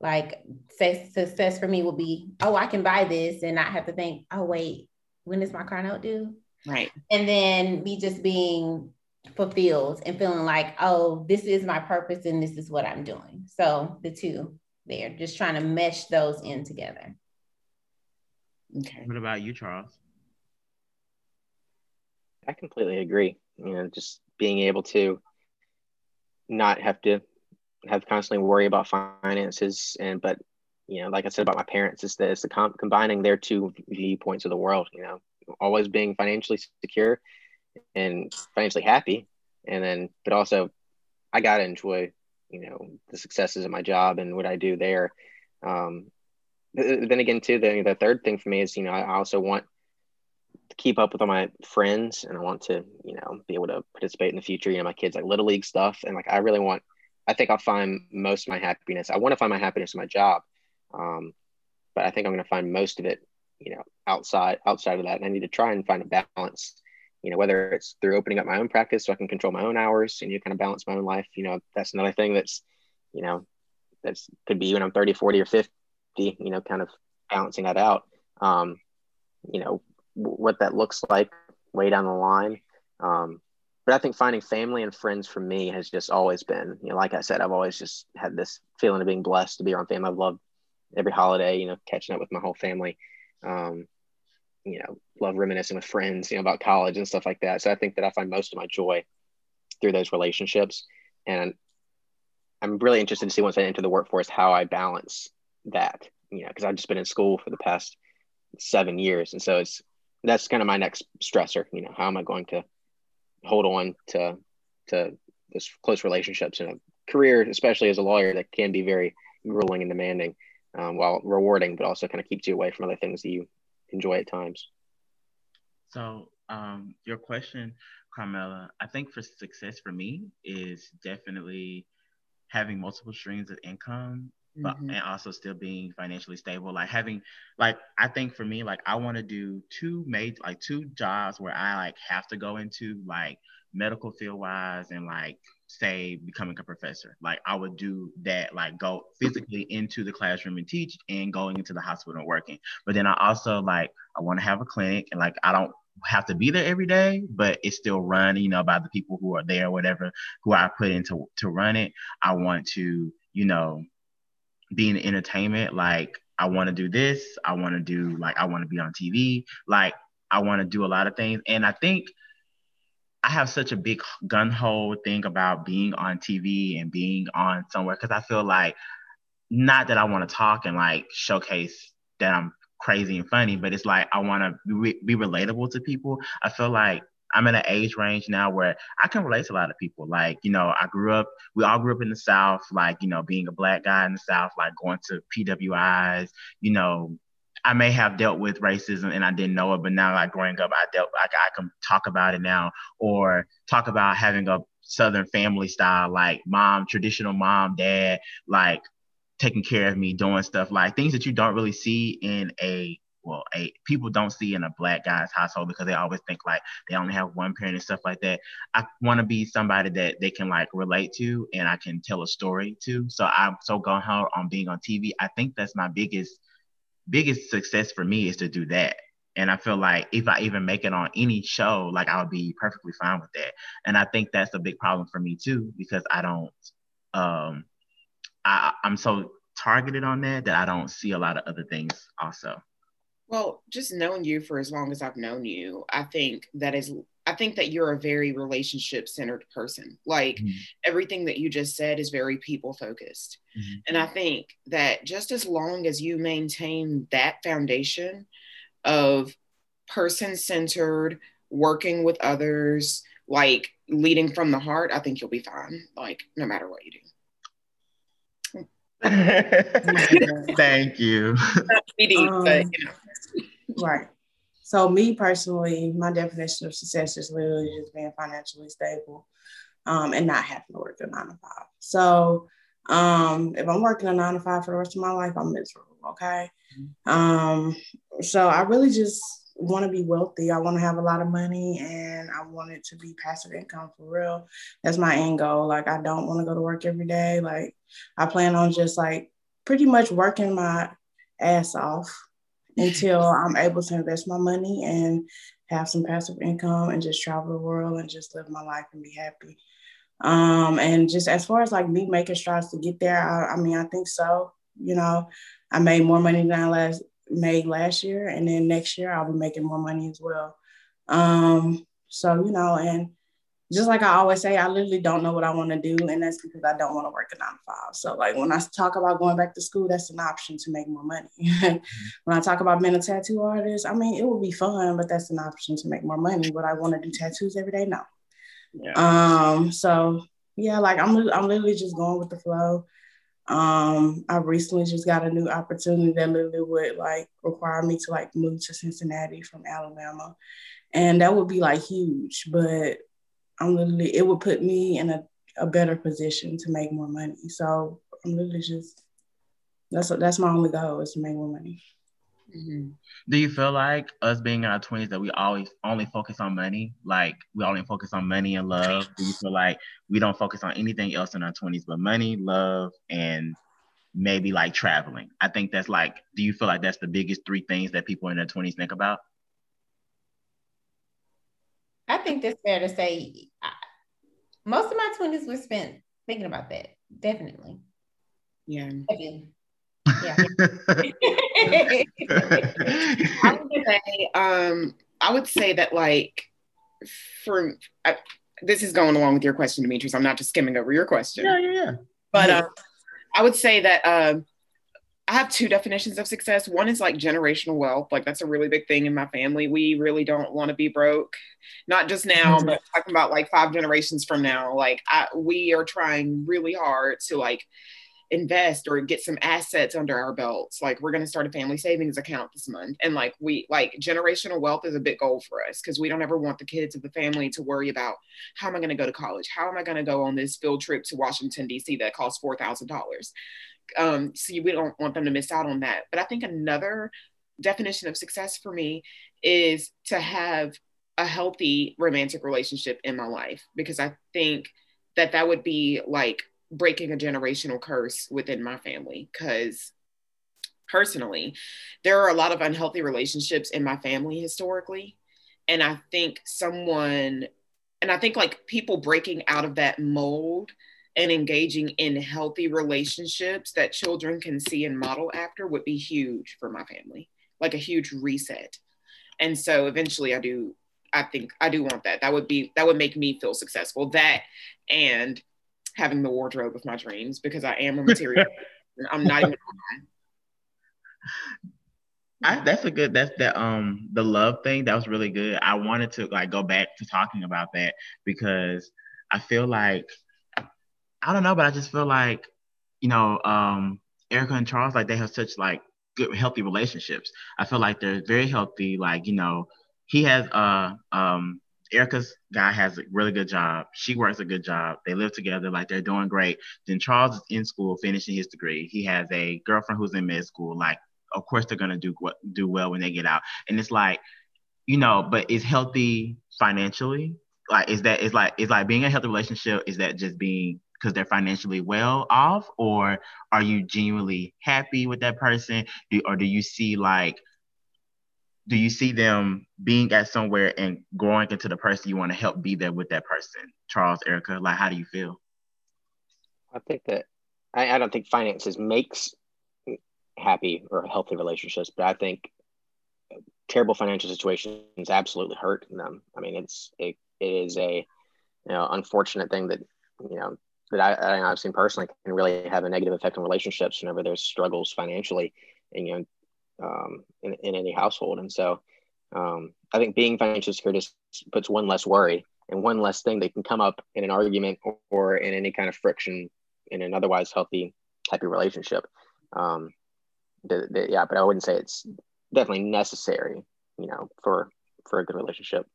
Like success for me will be, oh, I can buy this and not have to think, oh, wait, when is my car note due? Right. And then me just being fulfilled and feeling like, oh, this is my purpose and this is what I'm doing. So the two there, just trying to mesh those in together. Okay. What about you, Charles? I completely agree. You know, just being able to not have to have constantly worry about finances. And, but, you know, like I said about my parents, is that it's the com- combining their two viewpoints of the world, you know, always being financially secure and financially happy. And then, but also I got to enjoy, you know, the successes of my job and what I do there. Um, then again, too, the, the third thing for me is, you know, I also want keep up with all my friends, and I want to, you know, be able to participate in the future, you know, my kids, like little league stuff. And like, I really want, I think I'll find most of my happiness. I want to find my happiness in my job. Um, but I think I'm going to find most of it, you know, outside, outside of that. And I need to try and find a balance, you know, whether it's through opening up my own practice so I can control my own hours and you kind of balance my own life. You know, that's another thing that's, you know, that's could be when I'm thirty, forty or fifty, you know, kind of balancing that out. Um, you know, what that looks like way down the line. Um, but I think finding family and friends for me has just always been, you know, like I said, I've always just had this feeling of being blessed to be around family. I've loved every holiday, you know, catching up with my whole family, um, you know, love reminiscing with friends, you know, about college and stuff like that. So I think that I find most of my joy through those relationships. And I'm really interested to see once I enter the workforce, how I balance that, you know, because I've just been in school for the past seven years. And so it's, that's kind of my next stressor, you know, how am I going to hold on to, to this close relationships in a career, especially as a lawyer, that can be very grueling and demanding, um, while rewarding, but also kind of keeps you away from other things that you enjoy at times. So um, your question, Carmela, I think for success for me is definitely having multiple streams of income but mm-hmm. and also still being financially stable. Like having, like, I think for me, like I want to do two major, like two jobs where I like have to go into like medical field wise and like say becoming a professor. Like I would do that, like go physically into the classroom and teach, and going into the hospital and working. But then I also like, I want to have a clinic, and like I don't have to be there every day, but it's still run, you know, by the people who are there, whatever, who I put into to run it. I want to, you know, be in entertainment. Like I want to do this. I want to do like, I want to be on T V. Like I want to do a lot of things. And I think I have such a big gung-ho thing about being on T V and being on somewhere, because I feel like, not that I want to talk and like showcase that I'm crazy and funny, but it's like I want to re- be relatable to people. I feel like I'm in an age range now where I can relate to a lot of people. Like, you know, I grew up, we all grew up in the South, like, you know, being a Black guy in the South, like going to P W Is, you know, I may have dealt with racism and I didn't know it, but now like growing up, I dealt, like I can talk about it now, or talk about having a Southern family style, like mom, traditional mom, dad, like taking care of me, doing stuff, like things that you don't really see in a, well, a, people don't see in a Black guy's household, because they always think like they only have one parent and stuff like that. I want to be somebody that they can like relate to and I can tell a story to. So I'm so gung ho on being on T V. I think that's my biggest biggest success for me, is to do that. And I feel like if I even make it on any show, like I'll be perfectly fine with that. And I think that's a big problem for me too, because I don't, um, I, I'm so targeted on that that I don't see a lot of other things also. Well, just knowing you for as long as I've known you, I think that is, I think that you're a very relationship-centered person. Like mm-hmm. everything that you just said is very people-focused. Mm-hmm. And I think that just as long as you maintain that foundation of person-centered, working with others, like leading from the heart, I think you'll be fine, like no matter what you do. Thank you. Um, right. So me personally, my definition of success is literally just being financially stable um, and not having to work a nine to five. So um, if I'm working a nine to five for the rest of my life, I'm miserable. Okay. Um, so I really just want to be wealthy. I want to have a lot of money, and I want it to be passive income for real. That's my end goal. Like I don't want to go to work every day. Like I plan on just like pretty much working my ass off until I'm able to invest my money and have some passive income and just travel the world and just live my life and be happy. Um, and just as far as like me making strides to get there, I, I mean, I think so. You know, I made more money than I last made last year, and then next year I'll be making more money as well. Um, so, you know, and just like I always say, I literally don't know what I want to do, and that's because I don't want to work a nine to five. So like when I talk about going back to school, that's an option to make more money. When I talk about being a tattoo artist, I mean, it would be fun, but that's an option to make more money. Would I want to do tattoos every day? No. Yeah. Um, so yeah, like I'm, I'm literally just going with the flow. Um, I recently just got a new opportunity that literally would like require me to like move to Cincinnati from Alabama. And that would be like huge, but I'm literally, it would put me in a, a better position to make more money. So I'm literally just, that's that's my only goal, is to make more money. Mm-hmm. Do you feel like us being in our twenties that we always only focus on money? Like we only focus on money and love? Do you feel like we don't focus on anything else in our twenties but money, love, and maybe like traveling? I think that's like, do you feel like that's the biggest three things that people in their twenties think about? I think that's fair to say. I, most of my twenties were spent thinking about that. Definitely. Yeah. Definitely. Yeah. I would say, um, I would say that like, for I, this is going along with your question, Demetrius. I'm not just skimming over your question. Yeah, yeah, yeah. But yeah. Uh, I would say that uh, I have two definitions of success. One is like generational wealth. Like that's a really big thing in my family. We really don't want to be broke, not just now, mm-hmm. but talking about like five generations from now. Like I, we are trying really hard to like invest or get some assets under our belts. Like we're going to start a family savings account this month. And like we, like generational wealth is a big goal for us, because we don't ever want the kids of the family to worry about, how am I going to go to college? How am I going to go on this field trip to Washington D C that costs four thousand dollars? um, see, we don't want them to miss out on that. But I think another definition of success for me is to have a healthy romantic relationship in my life, because I think that that would be like breaking a generational curse within my family. Because personally, there are a lot of unhealthy relationships in my family historically. And I think someone, and I think like people breaking out of that mold and engaging in healthy relationships that children can see and model after would be huge for my family, like a huge reset. And so eventually I do, I think I do want that. That would be, that would make me feel successful. That and having the wardrobe of my dreams, because I am a material. I'm not even I, that's a good, that's the, um, the love thing. That was really good. I wanted to like go back to talking about that, because I feel like, I don't know, but I just feel like, you know, um, Erica and Charles, like they have such like good, healthy relationships. I feel like they're very healthy. Like, you know, he has, uh, um, Erica's guy has a really good job. She works a good job. They live together, like they're doing great. Then Charles is in school finishing his degree. He has a girlfriend who's in med school. Like, of course they're going to do do well when they get out. And it's like, you know, but it's healthy financially. Like, is that, it's like, it's like being a healthy relationship, is that just being because they're financially well off, or are you genuinely happy with that person? Do, or do you see like, do you see them being at somewhere and growing into the person you want to help be there with that person? Charles, Erica, like, how do you feel? I think that, I, I don't think finances makes happy or healthy relationships, but I think terrible financial situations absolutely hurt them. I mean, it's, it, it is a, you know, unfortunate thing that, you know, that I, I I've seen personally can really have a negative effect on relationships whenever there's struggles financially and, you know, um in, in any household. And so um I think being financially secure just puts one less worry and one less thing that can come up in an argument or, or in any kind of friction in an otherwise healthy, happy relationship. Um the, the, yeah, but I wouldn't say it's definitely necessary, you know, for for a good relationship.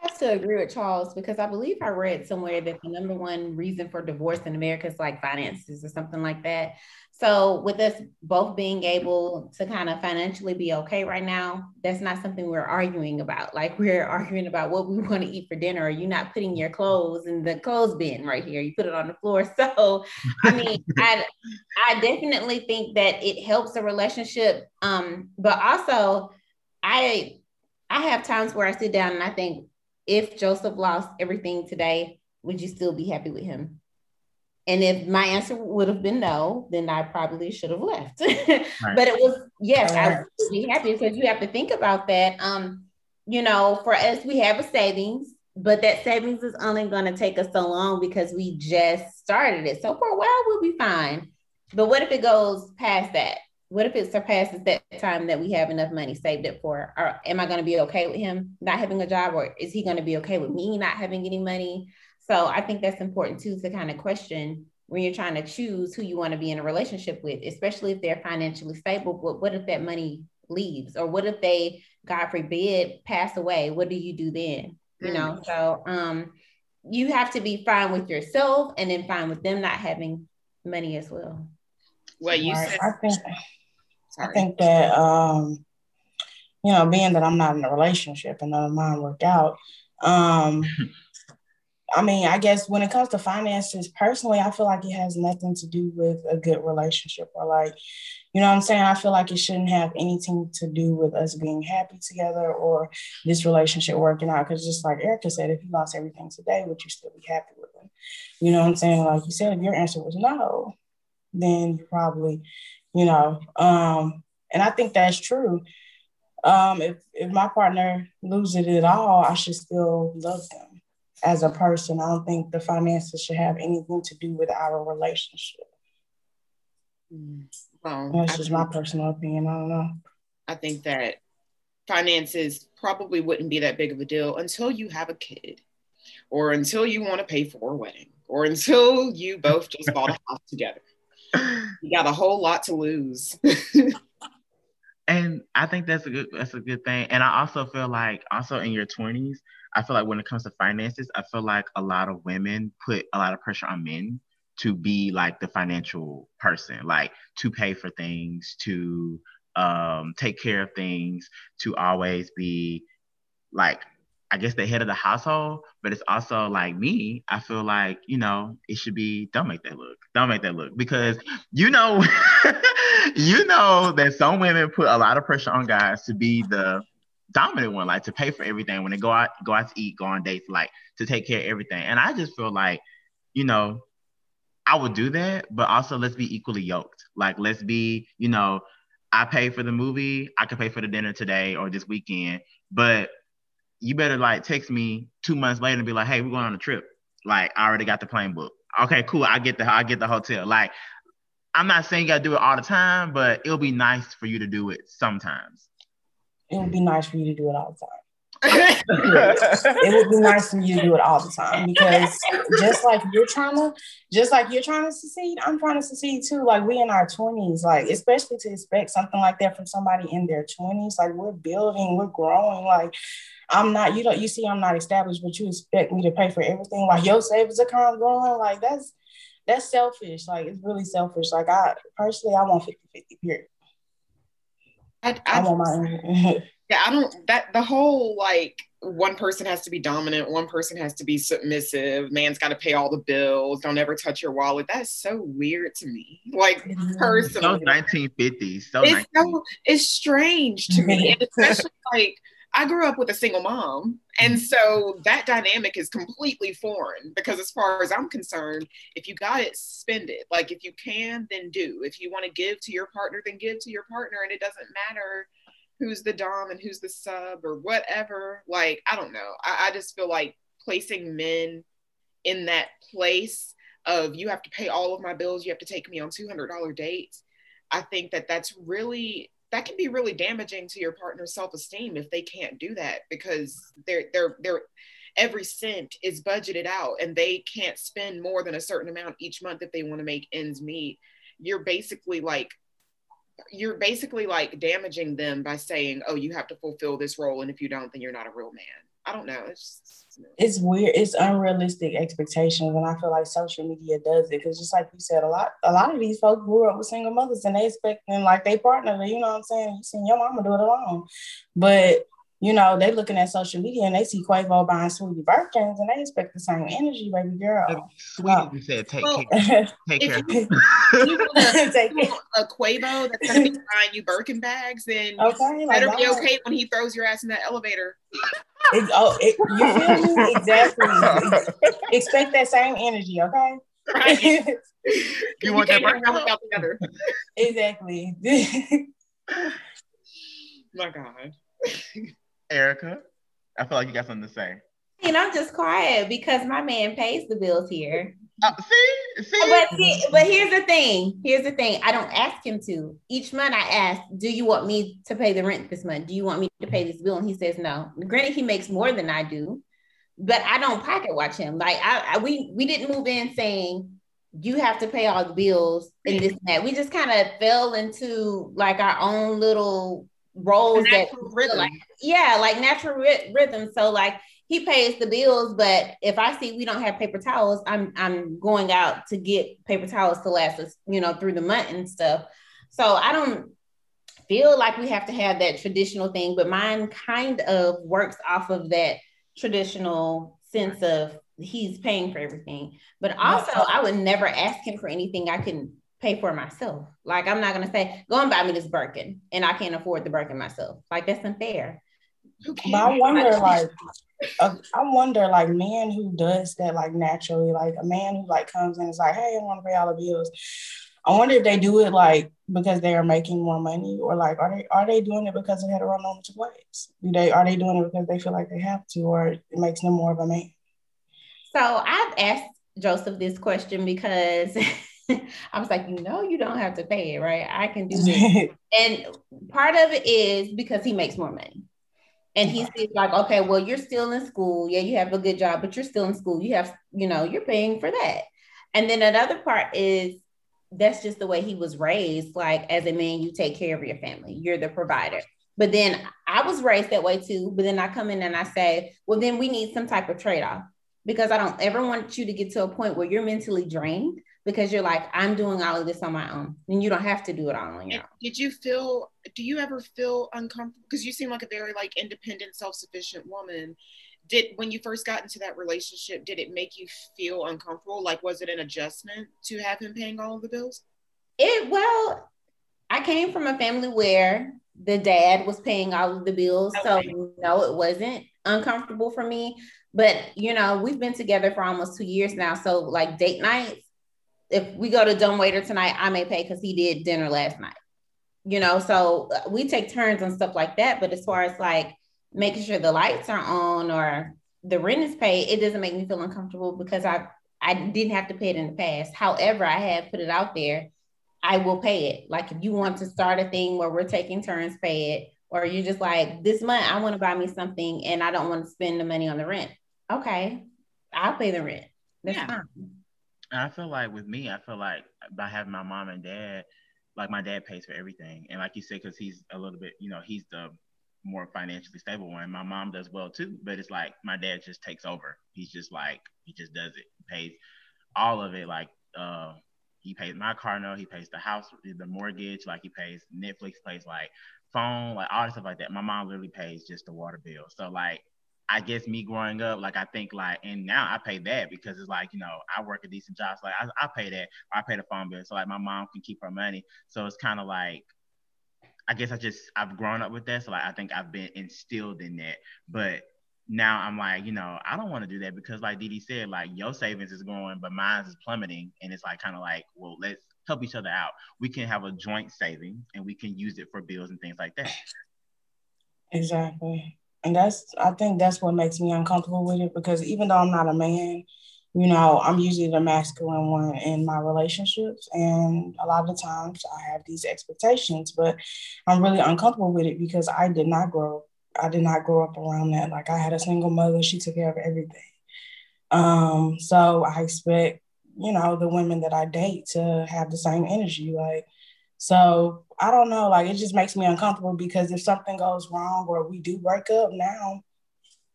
I have to agree with Charles, because I believe I read somewhere that the number one reason for divorce in America is like finances or something like that. So with us both being able to kind of financially be okay right now, that's not something we're arguing about. Like, we're arguing about what we want to eat for dinner, or you're not putting your clothes in the clothes bin right here. You put it on the floor. So, I mean, I, I definitely think that it helps a relationship. Um, but also I, I have times where I sit down and I think, if Joseph lost everything today, would you still be happy with him? And if my answer would have been no, then I probably should have left. Right. But it was, yes, right. I would be happy, because you have to think about that. Um, you know, for us, we have a savings, but that savings is only going to take us so long because we just started it. So for a while, we'll be fine. But what if it goes past that? What if it surpasses that time that we have enough money saved up for? Or am I going to be okay with him not having a job? Or is he going to be okay with me not having any money? So I think that's important too, to kind of question when you're trying to choose who you want to be in a relationship with, especially if they're financially stable. But what if that money leaves? Or what if they, God forbid, pass away? What do you do then? You mm-hmm. know, so um, you have to be fine with yourself and then fine with them not having money as well. Well, you right. said I think, Sorry. I think that um, you know, being that I'm not in a relationship and none of mine worked out, um, I mean, I guess when it comes to finances, personally, I feel like it has nothing to do with a good relationship, or like, you know what I'm saying? I feel like it shouldn't have anything to do with us being happy together or this relationship working out. Because just like Erica said, if you lost everything today, would you still be happy with them? You know what I'm saying? Like you said, if your answer was no, then you probably, you know, um, and I think that's true. Um, if, if my partner loses it all, I should still love them as a person. I don't think the finances should have anything to do with our relationship. Well, that's I just think, my personal opinion. I don't know. I think that finances probably wouldn't be that big of a deal until you have a kid, or until you want to pay for a wedding, or until you both just bought a house together. You got a whole lot to lose. And I think that's a good that's a good thing. And I also feel like also in your twenties, I feel like when it comes to finances, I feel like a lot of women put a lot of pressure on men to be like the financial person, like to pay for things, to um, take care of things, to always be like, I guess, the head of the household. But it's also like me, I feel like, you know, it should be, don't make that look, don't make that look, because, you know, you know that some women put a lot of pressure on guys to be the dominant one, like to pay for everything when they go out, go out to eat, go on dates, like to take care of everything. And I just feel like, you know, I would do that, but also let's be equally yoked. Like, let's be, you know, I pay for the movie, I could pay for the dinner today or this weekend, but you better like text me two months later and be like, hey, we're going on a trip. Like, I already got the plane booked. Okay, cool. I get the, I get the hotel. Like, I'm not saying you gotta do it all the time, but it'll be nice for you to do it sometimes. It would be nice for you to do it all the time. It would be nice for you to do it all the time, because just like you're trying to, just like you're trying to succeed, I'm trying to succeed too. Like, we in our twenties, like, especially to expect something like that from somebody in their twenties. Like, we're building, we're growing. Like, I'm not, you don't, you see, I'm not established, but you expect me to pay for everything. Like, your savings account growing, like that's that's selfish. Like, it's really selfish. Like, I personally, I want fifty-fifty period. I, I, I want my. Yeah, I don't, that the whole like one person has to be dominant, one person has to be submissive, man's got to pay all the bills, don't ever touch your wallet. That's so weird to me. Like, personally, so nineteen fifties, so it's so it's strange to me, and especially like I grew up with a single mom, and so that dynamic is completely foreign, because as far as I'm concerned, if you got it, spend it. Like, if you can, then do. If you want to give to your partner, then give to your partner, and it doesn't matter who's the dom and who's the sub or whatever. Like, I don't know. I, I just feel like placing men in that place of, you have to pay all of my bills, you have to take me on two hundred dollars dates. I think that that's really, that can be really damaging to your partner's self-esteem if they can't do that, because they're, they're, they're, every cent is budgeted out, and they can't spend more than a certain amount each month if they want to make ends meet. You're basically like, you're basically like damaging them by saying, oh, you have to fulfill this role, and if you don't, then you're not a real man. I don't know. It's just, you know. It's weird. It's unrealistic expectations. And I feel like social media does it. Cause just like you said, a lot, a lot of these folks grew up with single mothers, and they expecting like they partner, you know what I'm saying? You seen your mama do it alone. But, you know, they looking at social media and they see Quavo buying Sweetie Birkins, and they expect the same energy, baby girl. Sweetie, um, you said take well, care. Take care. You, you a, take a Quavo that's going to be buying you Birkin bags, then okay, you better like, be okay when he throws your ass in that elevator. It, oh, it, you feel me? Exactly. Expect that same energy, okay? Right. You want you that Birkin? Together. Exactly. My God. Erica, I feel like you got something to say. And I'm just quiet because my man pays the bills here. Uh, see, see. But, see, but here's the thing. Here's the thing. I don't ask him to. Each month I ask, do you want me to pay the rent this month? Do you want me to pay this bill? And he says no. Granted, he makes more than I do, but I don't pocket watch him. Like, I, I we we didn't move in saying you have to pay all the bills and this and that. We just kind of fell into like our own little roles that like, yeah, like natural ri- rhythm. So like he pays the bills, but if I see we don't have paper towels, I'm I'm going out to get paper towels to last us, you know, through the month and stuff. So I don't feel like we have to have that traditional thing, but mine kind of works off of that traditional sense of he's paying for everything. But also I would never ask him for anything I couldn't pay for myself. Like, I'm not gonna say, go and buy me this Birkin, and I can't afford the Birkin myself. Like, that's unfair. But I wonder, like, uh, I wonder, like, man who does that, like, naturally, like a man who like comes in and is like, hey, I want to pay all the bills. I wonder if they do it like because they are making more money, or like are they are they doing it because they had to run on two ways? Do they are they doing it because they feel like they have to, or it makes them more of a man? So I've asked Joseph this question because. I was like, you know, you don't have to pay it, right? I can do this. And part of it is because he makes more money. And he's like, okay, well, you're still in school. Yeah, you have a good job, but you're still in school. You have, you know, you're paying for that. And then another part is that's just the way he was raised. Like, as a man, you take care of your family. You're the provider. But then I was raised that way too. But then I come in and I say, well, then we need some type of trade-off, because I don't ever want you to get to a point where you're mentally drained because you're like, I'm doing all of this on my own, and you don't have to do it all on your own. Did you feel, do you ever feel uncomfortable? Because you seem like a very like independent, self-sufficient woman. Did, when you first got into that relationship, did it make you feel uncomfortable? Like, was it an adjustment to have him paying all of the bills? It, well, I came from a family where the dad was paying all of the bills. Okay. So no, it wasn't uncomfortable for me, but you know, we've been together for almost two years now. So like date nights, if we go to Dumb Waiter tonight, I may pay because he did dinner last night, you know? So we take turns and stuff like that. But as far as like making sure the lights are on or the rent is paid, it doesn't make me feel uncomfortable because I, I didn't have to pay it in the past. However, I have put it out there, I will pay it. Like if you want to start a thing where we're taking turns, pay it. Or you're just like, this month I want to buy me something and I don't want to spend the money on the rent. Okay, I'll pay the rent. That's yeah. fine. I feel like with me, I feel like by having my mom and dad, like my dad pays for everything. And like you said, because he's a little bit, you know, he's the more financially stable one. My mom does well too, but it's like my dad just takes over. He's just like, he just does it. He pays all of it. Like uh, he pays my car note, he pays the house, the mortgage, like he pays Netflix, pays like phone, like all this stuff like that. My mom literally pays just the water bill. So like, I guess me growing up, like I think like, and now I pay that because it's like, you know, I work a decent job. So like I, I pay that, I pay the phone bill. So like my mom can keep her money. So it's kind of like, I guess I just, I've grown up with that. So like, I think I've been instilled in that, but now I'm like, you know, I don't want to do that because like Didi said, like your savings is going, but mine is plummeting. And it's like, kind of like, well, let's help each other out. We can have a joint saving and we can use it for bills and things like that. Exactly. And that's, I think that's what makes me uncomfortable with it, because even though I'm not a man, you know, I'm usually the masculine one in my relationships. And a lot of the times I have these expectations, but I'm really uncomfortable with it because I did not grow, I did not grow up around that. Like I had a single mother, she took care of everything. Um, so I expect, you know, the women that I date to have the same energy. Like, so I don't know, like it just makes me uncomfortable because if something goes wrong or we do break up now,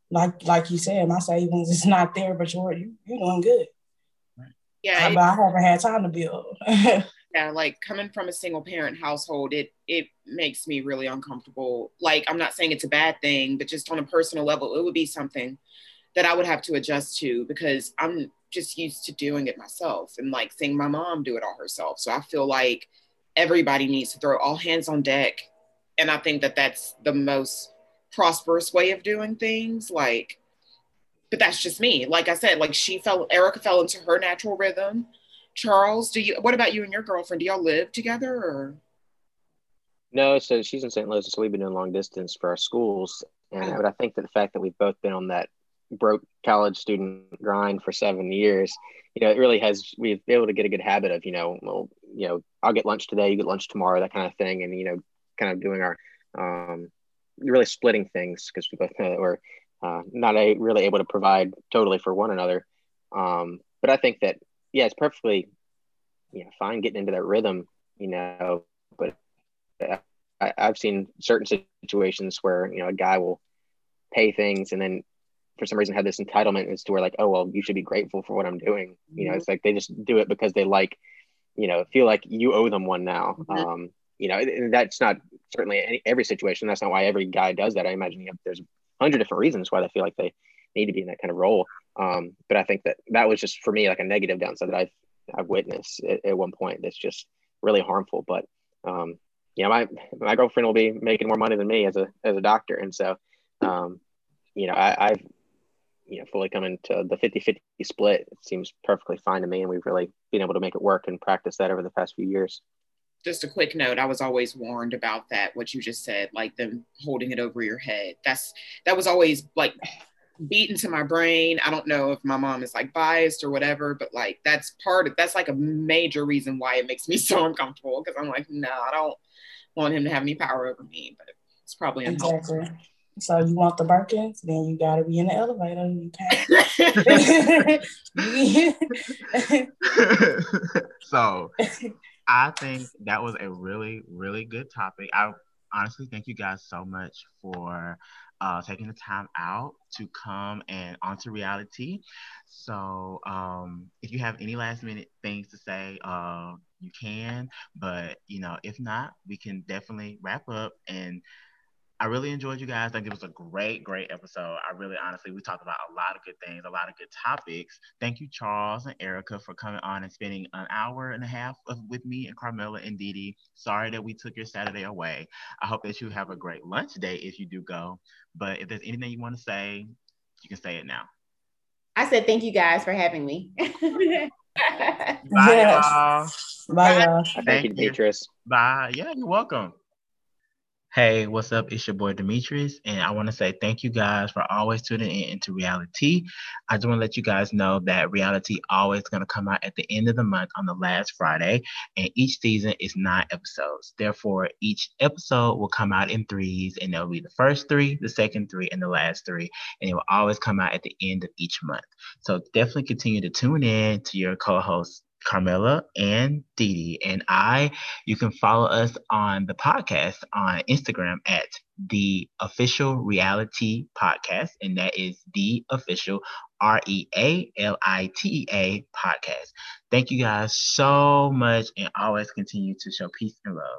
like like you said, my savings is not there, but you're you, you're doing good. Yeah, I, but I haven't had time to build. Yeah, like coming from a single parent household, it it makes me really uncomfortable. Like I'm not saying it's a bad thing, but just on a personal level, it would be something that I would have to adjust to because I'm just used to doing it myself and like seeing my mom do it all herself. So I feel like everybody needs to throw all hands on deck. And I think that that's the most prosperous way of doing things. Like, but that's just me. Like I said, like she fell, Erica fell into her natural rhythm. Charles, do you, what about you and your girlfriend? Do y'all live together or? No, so she's in Saint Louis. So we've been doing long distance for our schools. And, oh. But I think that the fact that we've both been on that broke college student grind for seven years, you know, it really has, we've been able to get a good habit of, you know, well, you know, I'll get lunch today, you get lunch tomorrow, that kind of thing. And, you know, kind of doing our, um, really splitting things because we both know that we're uh, not a, really able to provide totally for one another. Um, but I think that, yeah, it's perfectly, you know, fine getting into that rhythm, you know, but I, I've seen certain situations where, you know, a guy will pay things and then for some reason have this entitlement as to where like, oh, well, you should be grateful for what I'm doing. You know, mm-hmm. It's like, they just do it because they like, you know, feel like you owe them one now. Mm-hmm. Um, you know, and that's not certainly any, every situation. That's not why every guy does that. I imagine, you know, there's a hundred different reasons why they feel like they need to be in that kind of role. Um, but I think that that was just for me, like a negative downside that I've, I've witnessed at, at one point. That's just really harmful. But, um, you know, my, my girlfriend will be making more money than me as a, as a doctor. And so, um, you know, I, I've, you know, fully come into the fifty-fifty split. It seems perfectly fine to me. And we've really been able to make it work and practice that over the past few years. Just a quick note. I was always warned about that. What you just said, like them holding it over your head. That's, that was always like beat into my brain. I don't know if my mom is like biased or whatever, but like, that's part of, that's like a major reason why it makes me so uncomfortable. Cause I'm like, no, I don't want him to have any power over me, but it's probably unhelpful. Exactly. So you want the Birkins, then you gotta be in the elevator. You can't. So I think that was a really, really good topic. I honestly thank you guys so much for uh, taking the time out to come and onto RealiTea. So um, if you have any last minute things to say, uh, you can, but you know, if not, we can definitely wrap up. And I really enjoyed you guys. I think it was a great, great episode. I really, honestly, we talked about a lot of good things, a lot of good topics. Thank you, Charles and Erica, for coming on and spending an hour and a half of, with me and Carmela and Didi. Sorry that we took your Saturday away. I hope that you have a great lunch day if you do go. But if there's anything you want to say, you can say it now. I said thank you guys for having me. Bye, yes. y'all. Bye, y'all. Thank, thank you, Demetrius. Bye. Yeah, you're welcome. Hey, what's up? It's your boy Demetrius, and I want to say thank you guys for always tuning in into RealiTea. I just want to let you guys know that RealiTea always going to come out at the end of the month on the last Friday, and each season is nine episodes. Therefore, each episode will come out in threes, and there'll be the first three, the second three, and the last three, and it will always come out at the end of each month. So definitely continue to tune in to your co-hosts, Carmela and Didi and I. You can follow us on the podcast on Instagram at The Official RealiTea Podcast, and that is The Official R E A L I T E A Podcast. Thank you guys so much, and always continue to show peace and love.